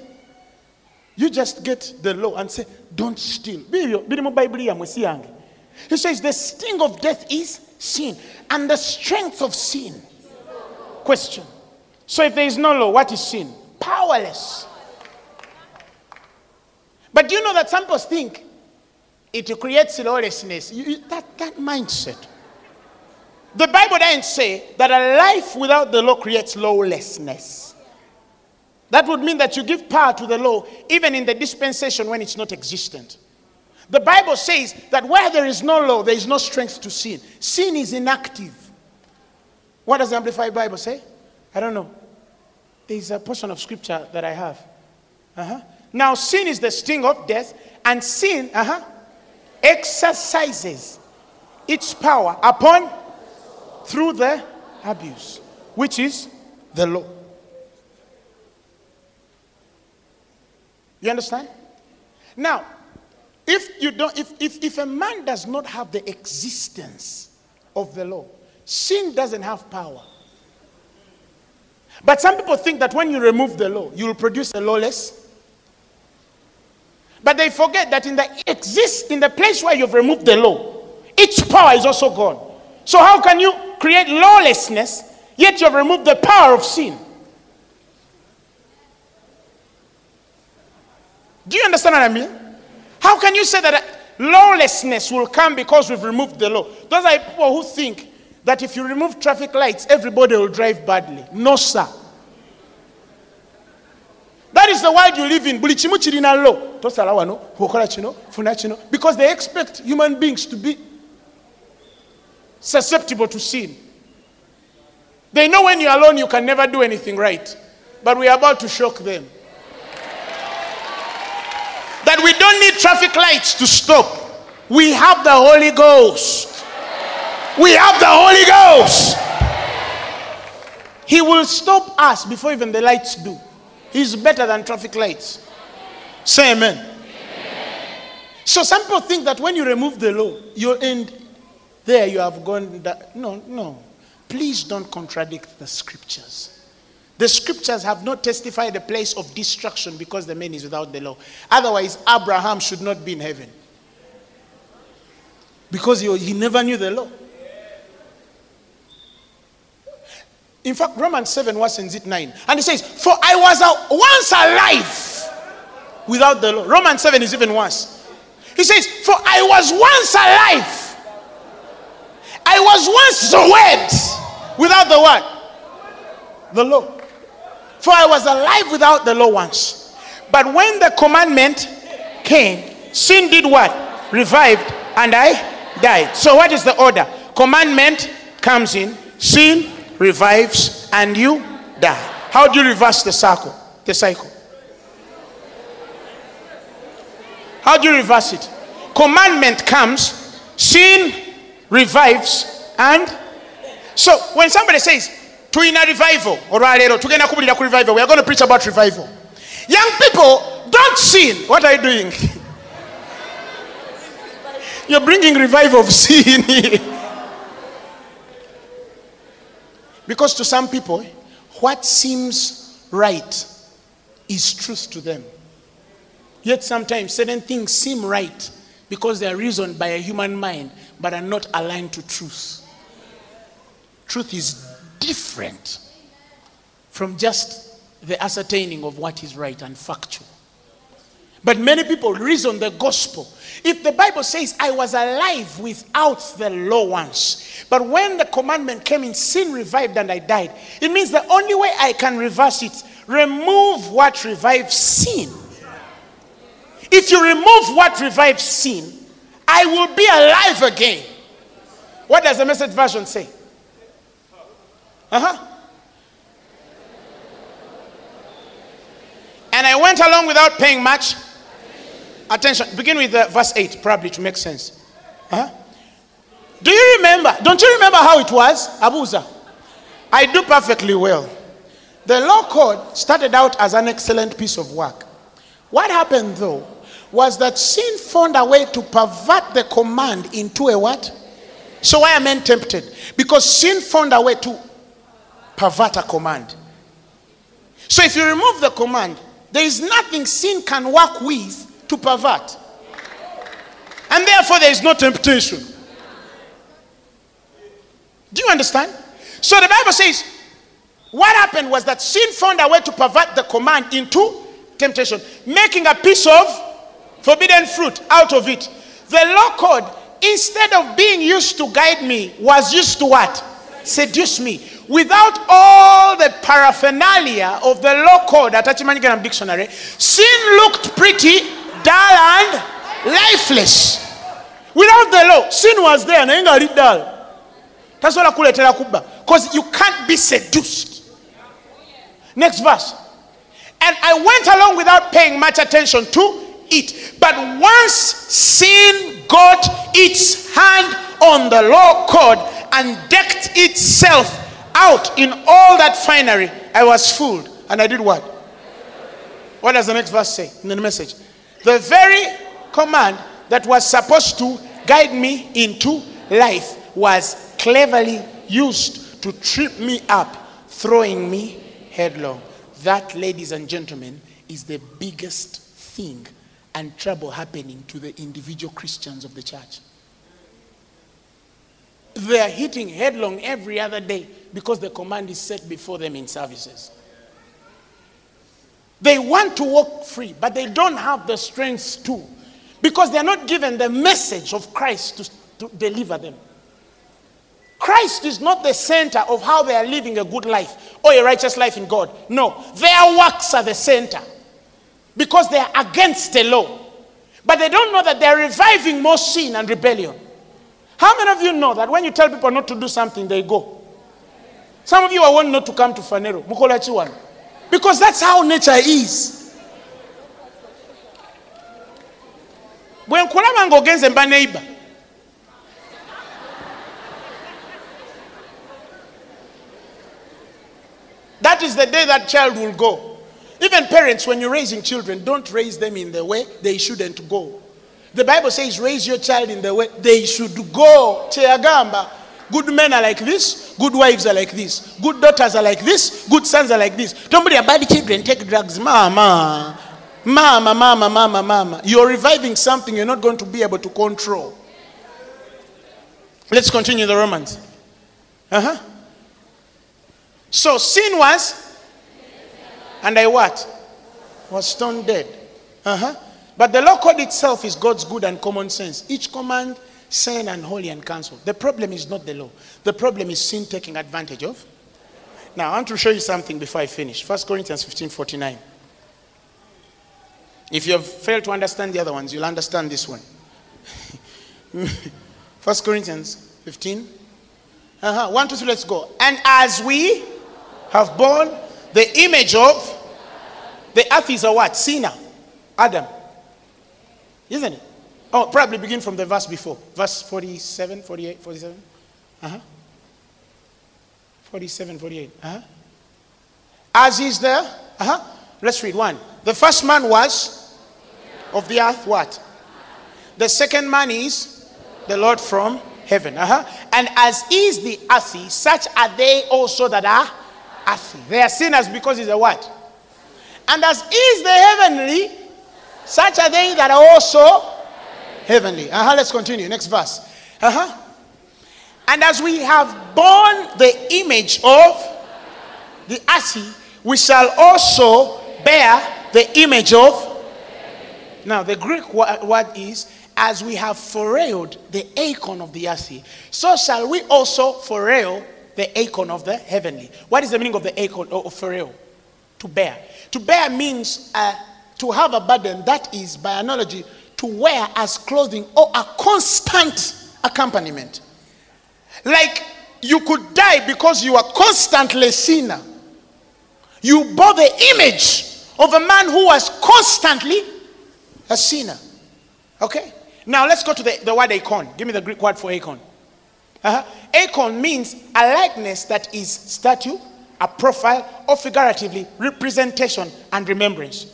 law and say, don't steal. He says the sting of death is sin and the strength of sin. Question. So if there is no law, what is sin? Powerless. But you know that some people think it creates lawlessness. That mindset. The Bible doesn't say that a life without the law creates lawlessness. That would mean that you give power to the law even in the dispensation when it's not existent. The Bible says that where there is no law, there is no strength to sin. Sin is inactive. What does the Amplified Bible say? I don't know. There's a portion of scripture that I have. Now, sin is the sting of death, and sin exercises its power upon through the abuse, which is the law. You understand? Now, if a man does not have the existence of the law, sin doesn't have power. But some people think that when you remove the law, you will produce a lawless. But they forget that in the place where you've removed the law, its power is also gone. So how can you create lawlessness, yet you've removed the power of sin? Do you understand what I mean? How can you say that lawlessness will come because we've removed the law? Those are people who think that if you remove traffic lights, everybody will drive badly. No, sir. That is the world you live in. Because they expect human beings to be susceptible to sin. They know when you're alone, you can never do anything right. But we are about to shock them. That we don't need traffic lights to stop. We have the Holy Ghost. We have the Holy Ghost. He will stop us before even the lights do. He's better than traffic lights. Say amen. Amen. So some people think that when you remove the law, you'll end there. You have gone. No. Please don't contradict the scriptures. The scriptures have not testified a place of destruction because the man is without the law. Otherwise, Abraham should not be in heaven. Because he never knew the law. In fact, Romans 7 wasn't it 9. And it says, for I was once alive without the law. Romans 7 is even worse. He says, for I was once alive. I was once the word without the what? The law. For I was alive without the law once. But when the commandment came, sin did what? Revived, and I died. So what is the order? Commandment comes in, sin revives, and you die. How do you reverse the cycle? How do you reverse it? Commandment comes, sin revives, and... So when somebody says, Tuina revival, or revival, we are going to preach about revival. Young people, don't sin. What are you doing? You're bringing revival of sin. Because to some people, what seems right is truth to them. Yet sometimes certain things seem right because they are reasoned by a human mind but are not aligned to truth. Truth is different from just the ascertaining of what is right and factual. But many people reason the gospel. If the Bible says, I was alive without the law once, but when the commandment came in, sin revived and I died. It means the only way I can reverse it, remove what revives sin. If you remove what revives sin, I will be alive again. What does the Message version say? And I went along without paying much attention. Begin with verse 8, probably to make sense. Do you remember? Don't you remember how it was, Abuza? I do perfectly well. The law code started out as an excellent piece of work. What happened though was that sin found a way to pervert the command into a what? So why are men tempted? Because sin found a way to pervert a command. So if you remove the command, there is nothing sin can work with to pervert. And therefore there is no temptation. Do you understand? So the Bible says, what happened was that sin found a way to pervert the command into temptation, making a piece of forbidden fruit out of it. The law code, instead of being used to guide me, was used to what? Seduce me. Without all the paraphernalia of the law code, Attachimaniganam Dictionary, sin looked pretty, dull and lifeless. Without the law, sin was there and ain't dull. That's what I call it, because you can't be seduced. Next verse. And I went along without paying much attention to it. But once sin got its hand on the law code and decked itself out in all that finery, I was fooled. And I did what? What does the next verse say in the Message? The very command that was supposed to guide me into life was cleverly used to trip me up, throwing me headlong. That, ladies and gentlemen, is the biggest thing and trouble happening to the individual Christians of the church. They are hitting headlong every other day because the command is set before them in services. They want to walk free, but they don't have the strength to, because they are not given the message of Christ to deliver them. Christ is not the center of how they are living a good life or a righteous life in God. No, their works are the center, because they are against the law. But they don't know that they are reviving more sin and rebellion. How many of you know that when you tell people not to do something, they go? Some of you are warned not to come to Phaneroo, because that's how nature is. When Kulamango against a neighbor, that is the day that child will go. Even parents, when you're raising children, don't raise them in the way they shouldn't go. The Bible says, raise your child in the way they should go. Teagamba. Good men are like this. Good wives are like this. Good daughters are like this. Good sons are like this. Don't be a bad children. Take drugs. Mama. Mama, mama, mama, mama. You're reviving something you're not going to be able to control. Let's continue the Romans. So sin was, and I what? Was stone dead. But the law code itself is God's good and common sense. Each command, sane and holy and counsel. The problem is not the law. The problem is sin taking advantage of. Now, I want to show you something before I finish. 1 Corinthians 15:49. If you have failed to understand the other ones, you'll understand this one. 1 Corinthians 15. 1, 2, 3, let's go. And as we have borne the image of, the earth is a what? Sinner. Adam. Isn't it? Oh, probably begin from the verse before. Verse 47, 48, 47. 47, 48. As is there. Let's read. 1. The first man was of the earth what? The second man is the Lord from heaven. And as is the earthy, such are they also that are earthy. They are sinners because it's a what? And as is the heavenly, such are they that are also heavenly. Let's continue. Next verse. And as we have borne the image of the earthy, we shall also bear the image of. Now the Greek word is, as we have foretold the acorn of the earth, so shall we also foretold the acorn of the heavenly. What is the meaning of the acorn of foretold? To bear. To bear means to have a burden. That is, by analogy, to wear as clothing or a constant accompaniment. Like you could die because you are constantly a sinner. You bore the image of a man who was constantly a sinner. Okay? Now let's go to the word acorn. Give me the Greek word for acorn. Acorn means a likeness that is statue, a profile, or figuratively representation and remembrance.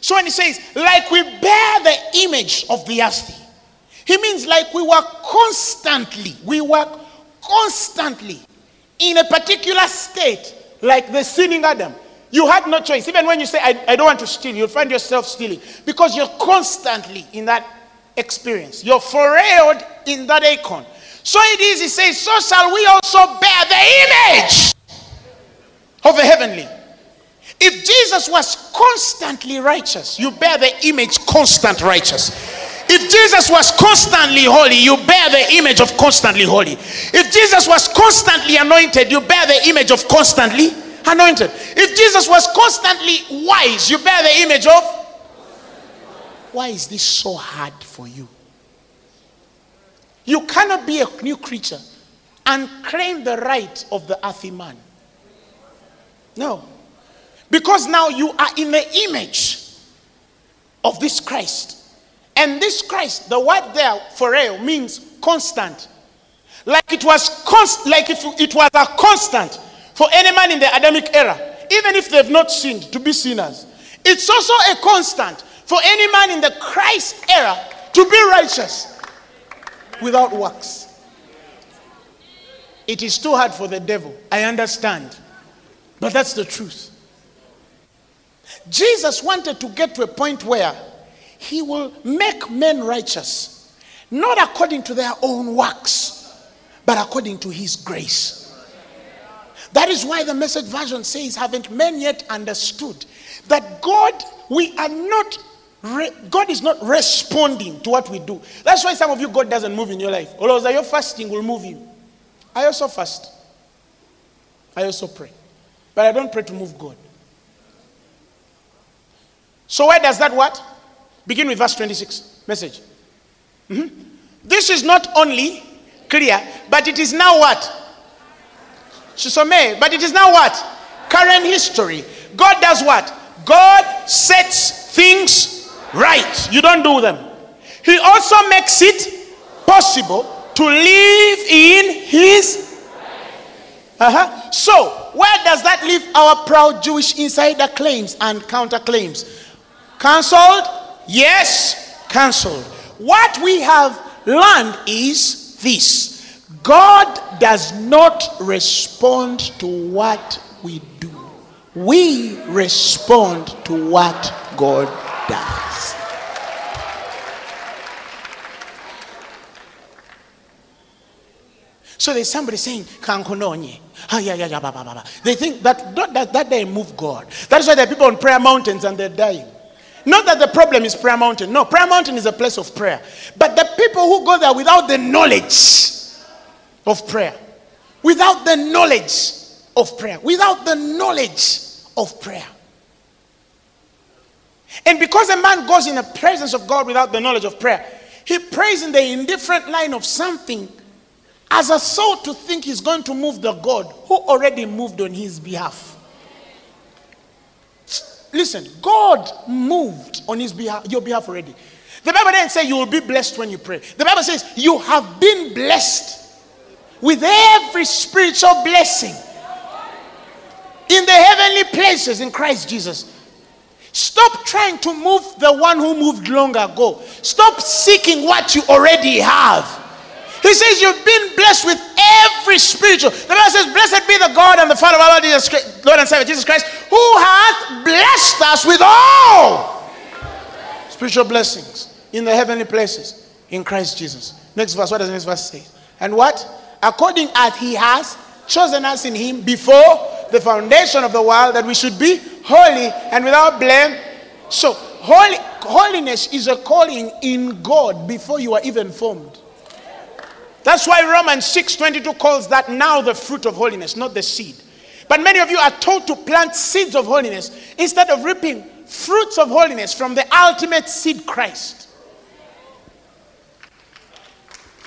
So when he says, like we bear the image of the earth, he means like we were constantly in a particular state, like the sinning Adam. You had no choice. Even when you say, I don't want to steal, you'll find yourself stealing because you're constantly in that experience. You're foretold in that acorn. So it is, he says, so shall we also bear the image of the heavenly. If Jesus was constantly righteous, you bear the image constant righteous. If Jesus was constantly holy, you bear the image of constantly holy. If Jesus was constantly anointed, you bear the image of constantly anointed. If Jesus was constantly wise, you bear the image of. Why is this so hard for you? You cannot be a new creature and claim the right of the earthly man. No. Because now you are in the image of this Christ. And this Christ, the word there, foreo, means constant. Like it was like if it was a constant for any man in the Adamic era, even if they've not sinned, to be sinners. It's also a constant for any man in the Christ era to be righteous without works. It is too hard for the devil, I understand. But that's the truth. Jesus wanted to get to a point where he will make men righteous, not according to their own works, but according to his grace. That is why the Message version says, haven't men yet understood that God is not responding to what we do. That's why some of you, God doesn't move in your life. Although your fasting will move you. I also fast. I also pray. But I don't pray to move God. So where does that what? Begin with verse 26. Message. This is not only clear, but it is now what? Shisome, but it is now what? Current history. God does what? God sets things right. You don't do them. He also makes it possible to live in his. So, where does that leave our proud Jewish insider claims and counterclaims? Cancelled? Yes, cancelled. What we have learned is this. God does not respond to what we do. We respond to what God does. So there's somebody saying, Kankononye. They think that they move God. That is why there are people on prayer mountains and they're dying. Not that the problem is prayer mountain. No, prayer mountain is a place of prayer. But the people who go there without the knowledge of prayer. Without the knowledge of prayer. Without the knowledge of prayer. And because a man goes in the presence of God without the knowledge of prayer, he prays in the indifferent line of something as a soul to think he's going to move the God who already moved on his behalf. Listen, God moved on his behalf, your behalf already. The Bible doesn't say you will be blessed when you pray. The Bible says you have been blessed with every spiritual blessing in the heavenly places in Christ Jesus. Stop trying to move the one who moved long ago. Stop seeking what you already have. He says you've been blessed with every spiritual. The Bible says, blessed be the God and the Father of our Lord and Savior Jesus Christ, who hath blessed us with all spiritual blessings in the heavenly places in Christ Jesus. Next verse, what does the next verse say? And what? According as he has chosen us in him before the foundation of the world, that we should be holy and without blame. So holiness is a calling in God before you are even formed. That's why Romans 6:22 calls that now the fruit of holiness, not the seed. But many of you are told to plant seeds of holiness instead of reaping fruits of holiness from the ultimate seed, Christ.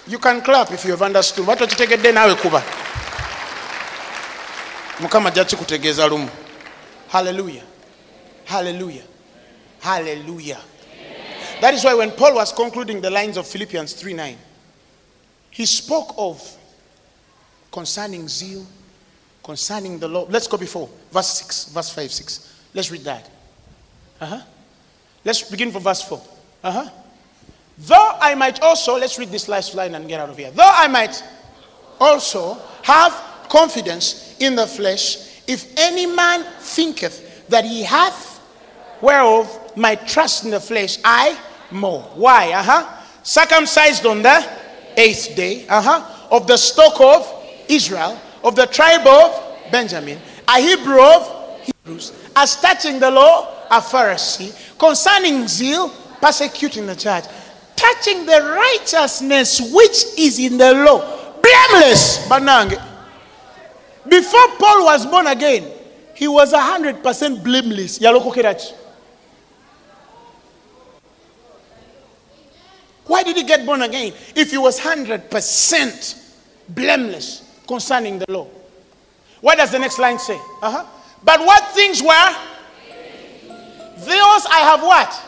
You can clap if you have understood. What did you take today now, Kuba? Mukama jachi kutegeza lumu. Hallelujah. Hallelujah. Hallelujah. Amen. That is why when Paul was concluding the lines of Philippians 3:9, he spoke of concerning zeal, concerning the law. Let's go before. Verse 6, verse 5, 6. Let's read that. Let's begin from verse 4. Though I might also, let's read this last line and get out of here. Though I might also have confidence in the flesh, if any man thinketh that he hath whereof my trust in the flesh, I more. Why? Circumcised on the 8th day, of the stock of Israel, of the tribe of Benjamin, a Hebrew of Hebrews, as touching the law, a Pharisee, concerning zeal, persecuting the church, touching the righteousness which is in the law, blameless. Banange. Before Paul was born again, he was 100% blameless. Why did he get born again if he was 100% blameless concerning the law? What does the next line say? But what things were? Those I have what?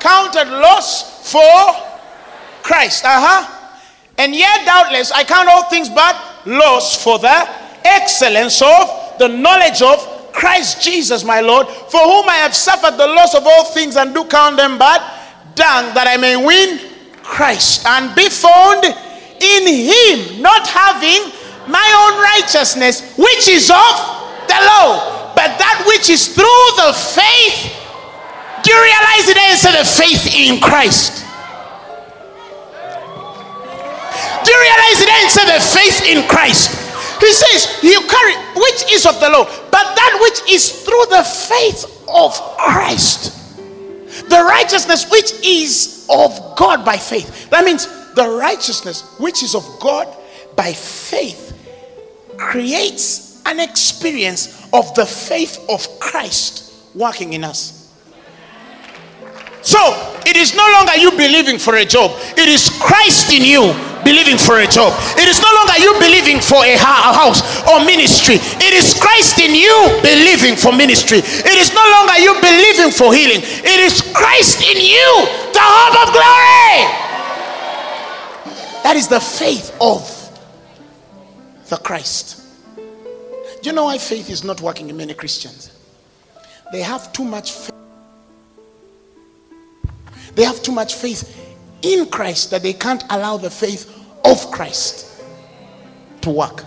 Counted loss for Christ. And yet doubtless I count all things but loss for the excellence of the knowledge of Christ Jesus my Lord, for whom I have suffered the loss of all things and do count them but dung, that I may win Christ and be found in him, not having my own righteousness which is of the law, but that which is through the faith. Do you realize it instead of faith in Christ? Do you realize it instead of faith in Christ? He says you carry which is of the law, but that which is through the faith of Christ, the righteousness which is of God by faith. That means the righteousness which is of God by faith creates an experience of the faith of Christ working in us. So it is no longer you believing for a job. It is Christ in you believing for a job. It is no longer you believing for a house or ministry. It is Christ in you believing for ministry. It is no longer you believing for healing. It is Christ in you, the hope of glory. That is the faith of the Christ. Do you know why faith is not working in many Christians? They have too much faith. They have too much faith in Christ that they can't allow the faith of Christ to work.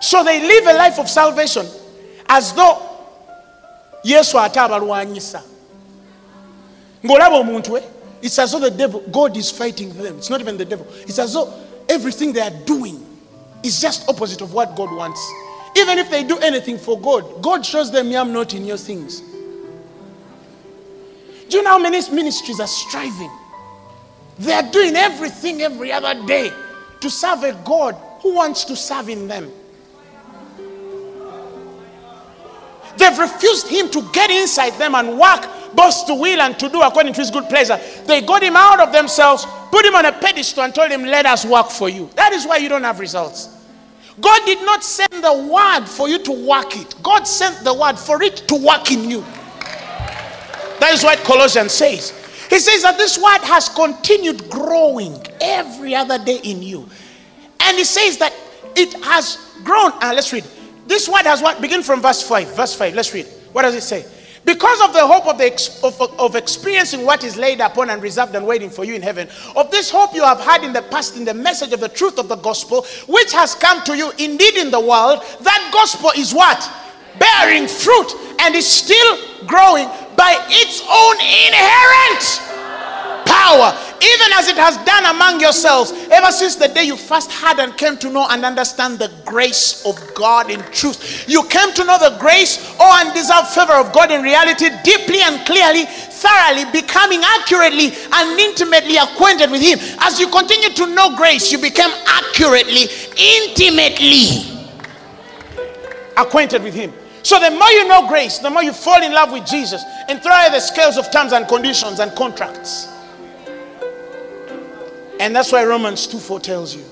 So they live a life of salvation as though Yesu atabalwanyisa. It's as though the devil, God is fighting them. It's not even the devil. It's as though everything they are doing is just opposite of what God wants. Even if they do anything for God, God shows them, yeah, I'm not in your things. Do you know how many ministries are striving? They are doing everything every other day to serve a God who wants to serve in them. They've refused him to get inside them and work, both to will and to do according to his good pleasure. They got him out of themselves, put him on a pedestal and told him, let us work for you. That is why you don't have results. God did not send the word for you to work it. God sent the word for it to work in you. That is what Colossians says. He says that this word has continued growing every other day in you. And he says that it has grown. Let's read. This word has what? Begin from verse 5. Verse 5. Let's read. What does it say? Because of the hope of experiencing what is laid upon and reserved and waiting for you in heaven. Of this hope you have had in the past in the message of the truth of the gospel, which has come to you indeed in the world. That gospel is what? Bearing fruit and is still growing by its own inherent power. power, even as it has done among yourselves, ever since the day you first heard and came to know and understand the grace of God in truth. You came to know the grace or undeserved favor of God in reality, deeply and clearly, thoroughly, becoming accurately and intimately acquainted with him. As you continue to know grace, you became accurately, intimately acquainted with him. So the more you know grace, the more you fall in love with Jesus and throw out the scales of terms and conditions and contracts. And that's why Romans 2:4 tells you,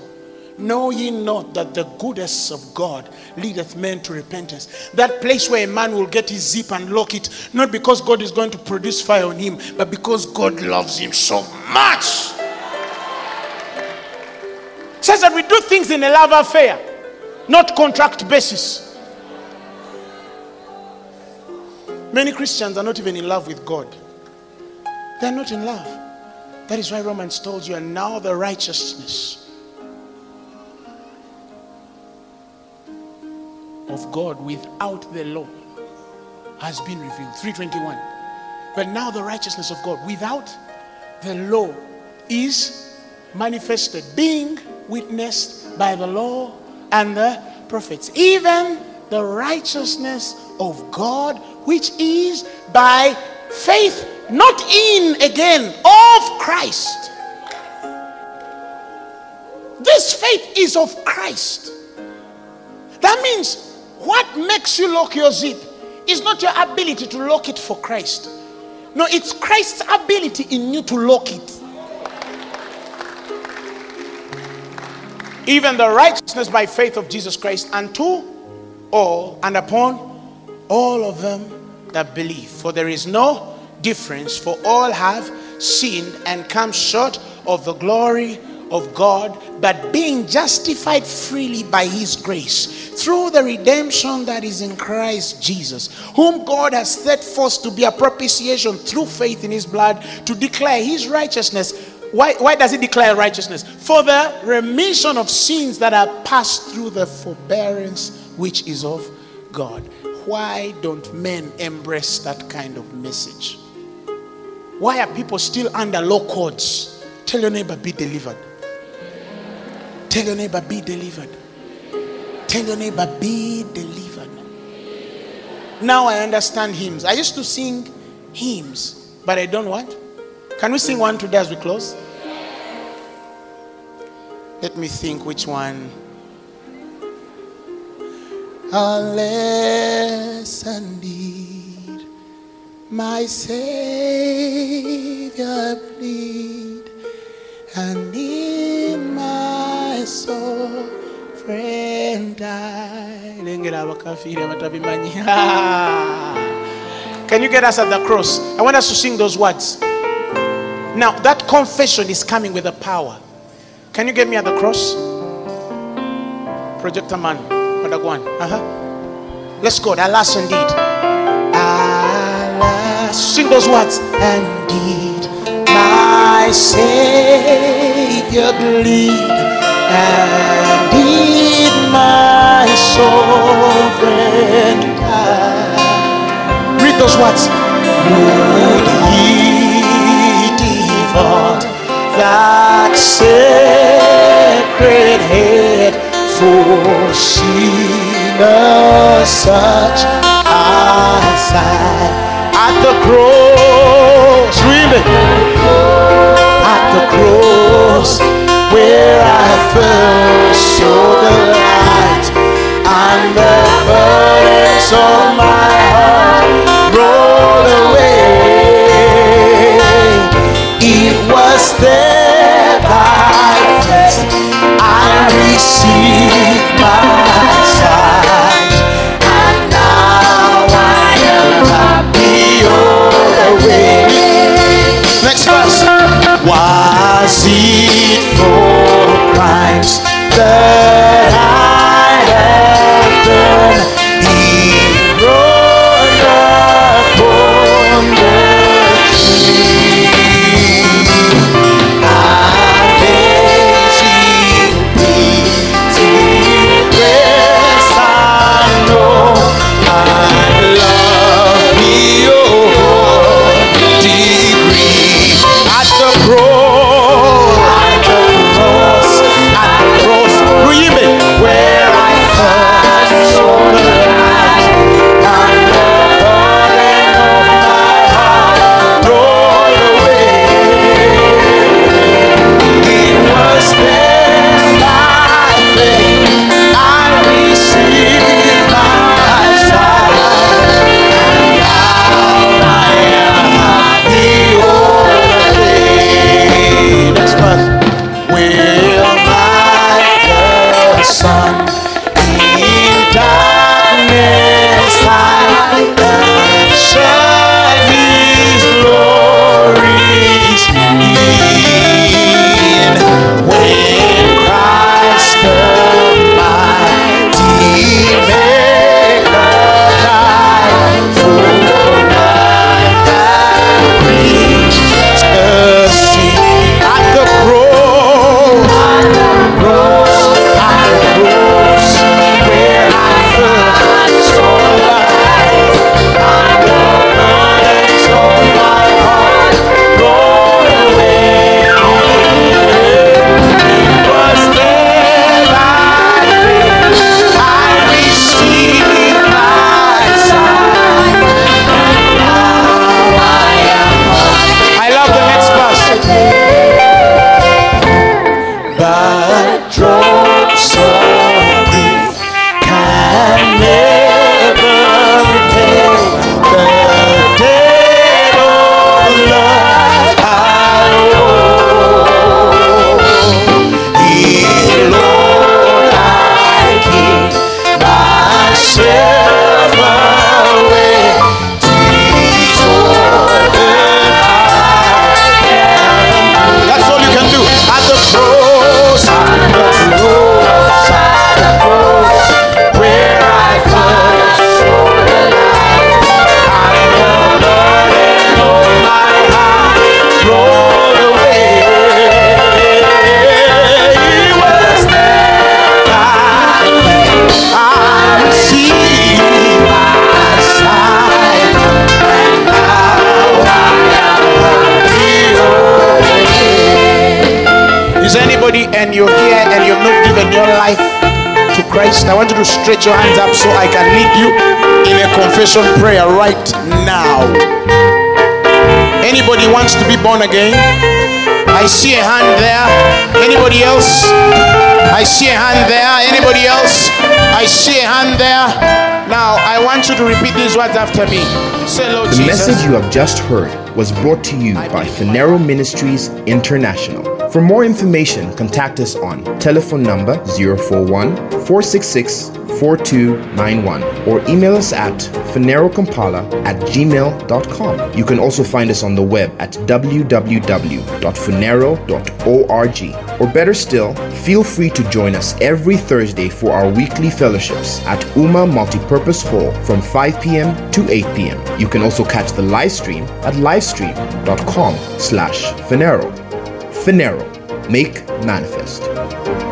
know ye not that the goodness of God leadeth men to repentance. That place where a man will get his zip and lock it, not because God is going to produce fire on him, but because God loves him so much. Says that we do things in a love affair, not contract basis. Many Christians are not even in love with God. They're not in love. That is why Romans told you, and now the righteousness of God without the law has been revealed. 3:21. But now the righteousness of God without the law is manifested, being witnessed by the law and the prophets. Even the righteousness of God, which is by faith, not in, again, of Christ. This faith is of Christ. That means what makes you lock your zip is not your ability to lock it for Christ. No, it's Christ's ability in you to lock it. Even the righteousness by faith of Jesus Christ unto all and upon all of them that believe. For there is no difference, for all have sinned and come short of the glory of God, but being justified freely by his grace through the redemption that is in Christ Jesus, whom God has set forth to be a propitiation through faith in his blood, to declare his righteousness. Why does he declare righteousness? For the remission of sins that are passed through the forbearance which is of God. Why don't men embrace that kind of message? Why are people still under law codes? Tell your neighbor, be delivered. Tell your neighbor, be delivered. Tell your neighbor, be delivered. Now I understand hymns. I used to sing hymns, but I don't what? Can we sing one today as we close? Let me think which one. Unless indeed my Savior bleed, and in my soul friend died. Can you get us at the cross? I want us to sing those words. Now that confession is coming with a power. Can you get me at the cross? Projector man. Let's go. Alas, indeed. Alas. Sing those words. Indeed, my Savior bleed, and did my sovereign die. Read those words. Would he devote that sacred head for sinners such as I? At the cross, really, at the cross, where I first saw the light, and the burdens of my heart rolled away. It was there by faith I received my sight, and now I am happy all the way. Next verse. Was it for crimes that I have done? He rose upon the tree, and then he pleaded. Love your degree at the cross. your life to Christ, I want you to stretch your hands up so I can lead you in a confession prayer right now. Anybody wants to be born again? I see a hand there. Anybody else? I see a hand there. Anybody else? I see a hand there. Now, I want you to repeat these words after me. Say, Lord Jesus. The message you have just heard was brought to you by Phaneroo Ministries International. For more information, contact us on telephone number 041-466-4291 or email us at phanerocompala@gmail.com. You can also find us on the web at www.phanero.org, or better still, feel free to join us every Thursday for our weekly fellowships at Uma Multipurpose Hall from 5 p.m. to 8 p.m. You can also catch the live stream at livestream.com/Phaneroo. Phaneroo, make manifest.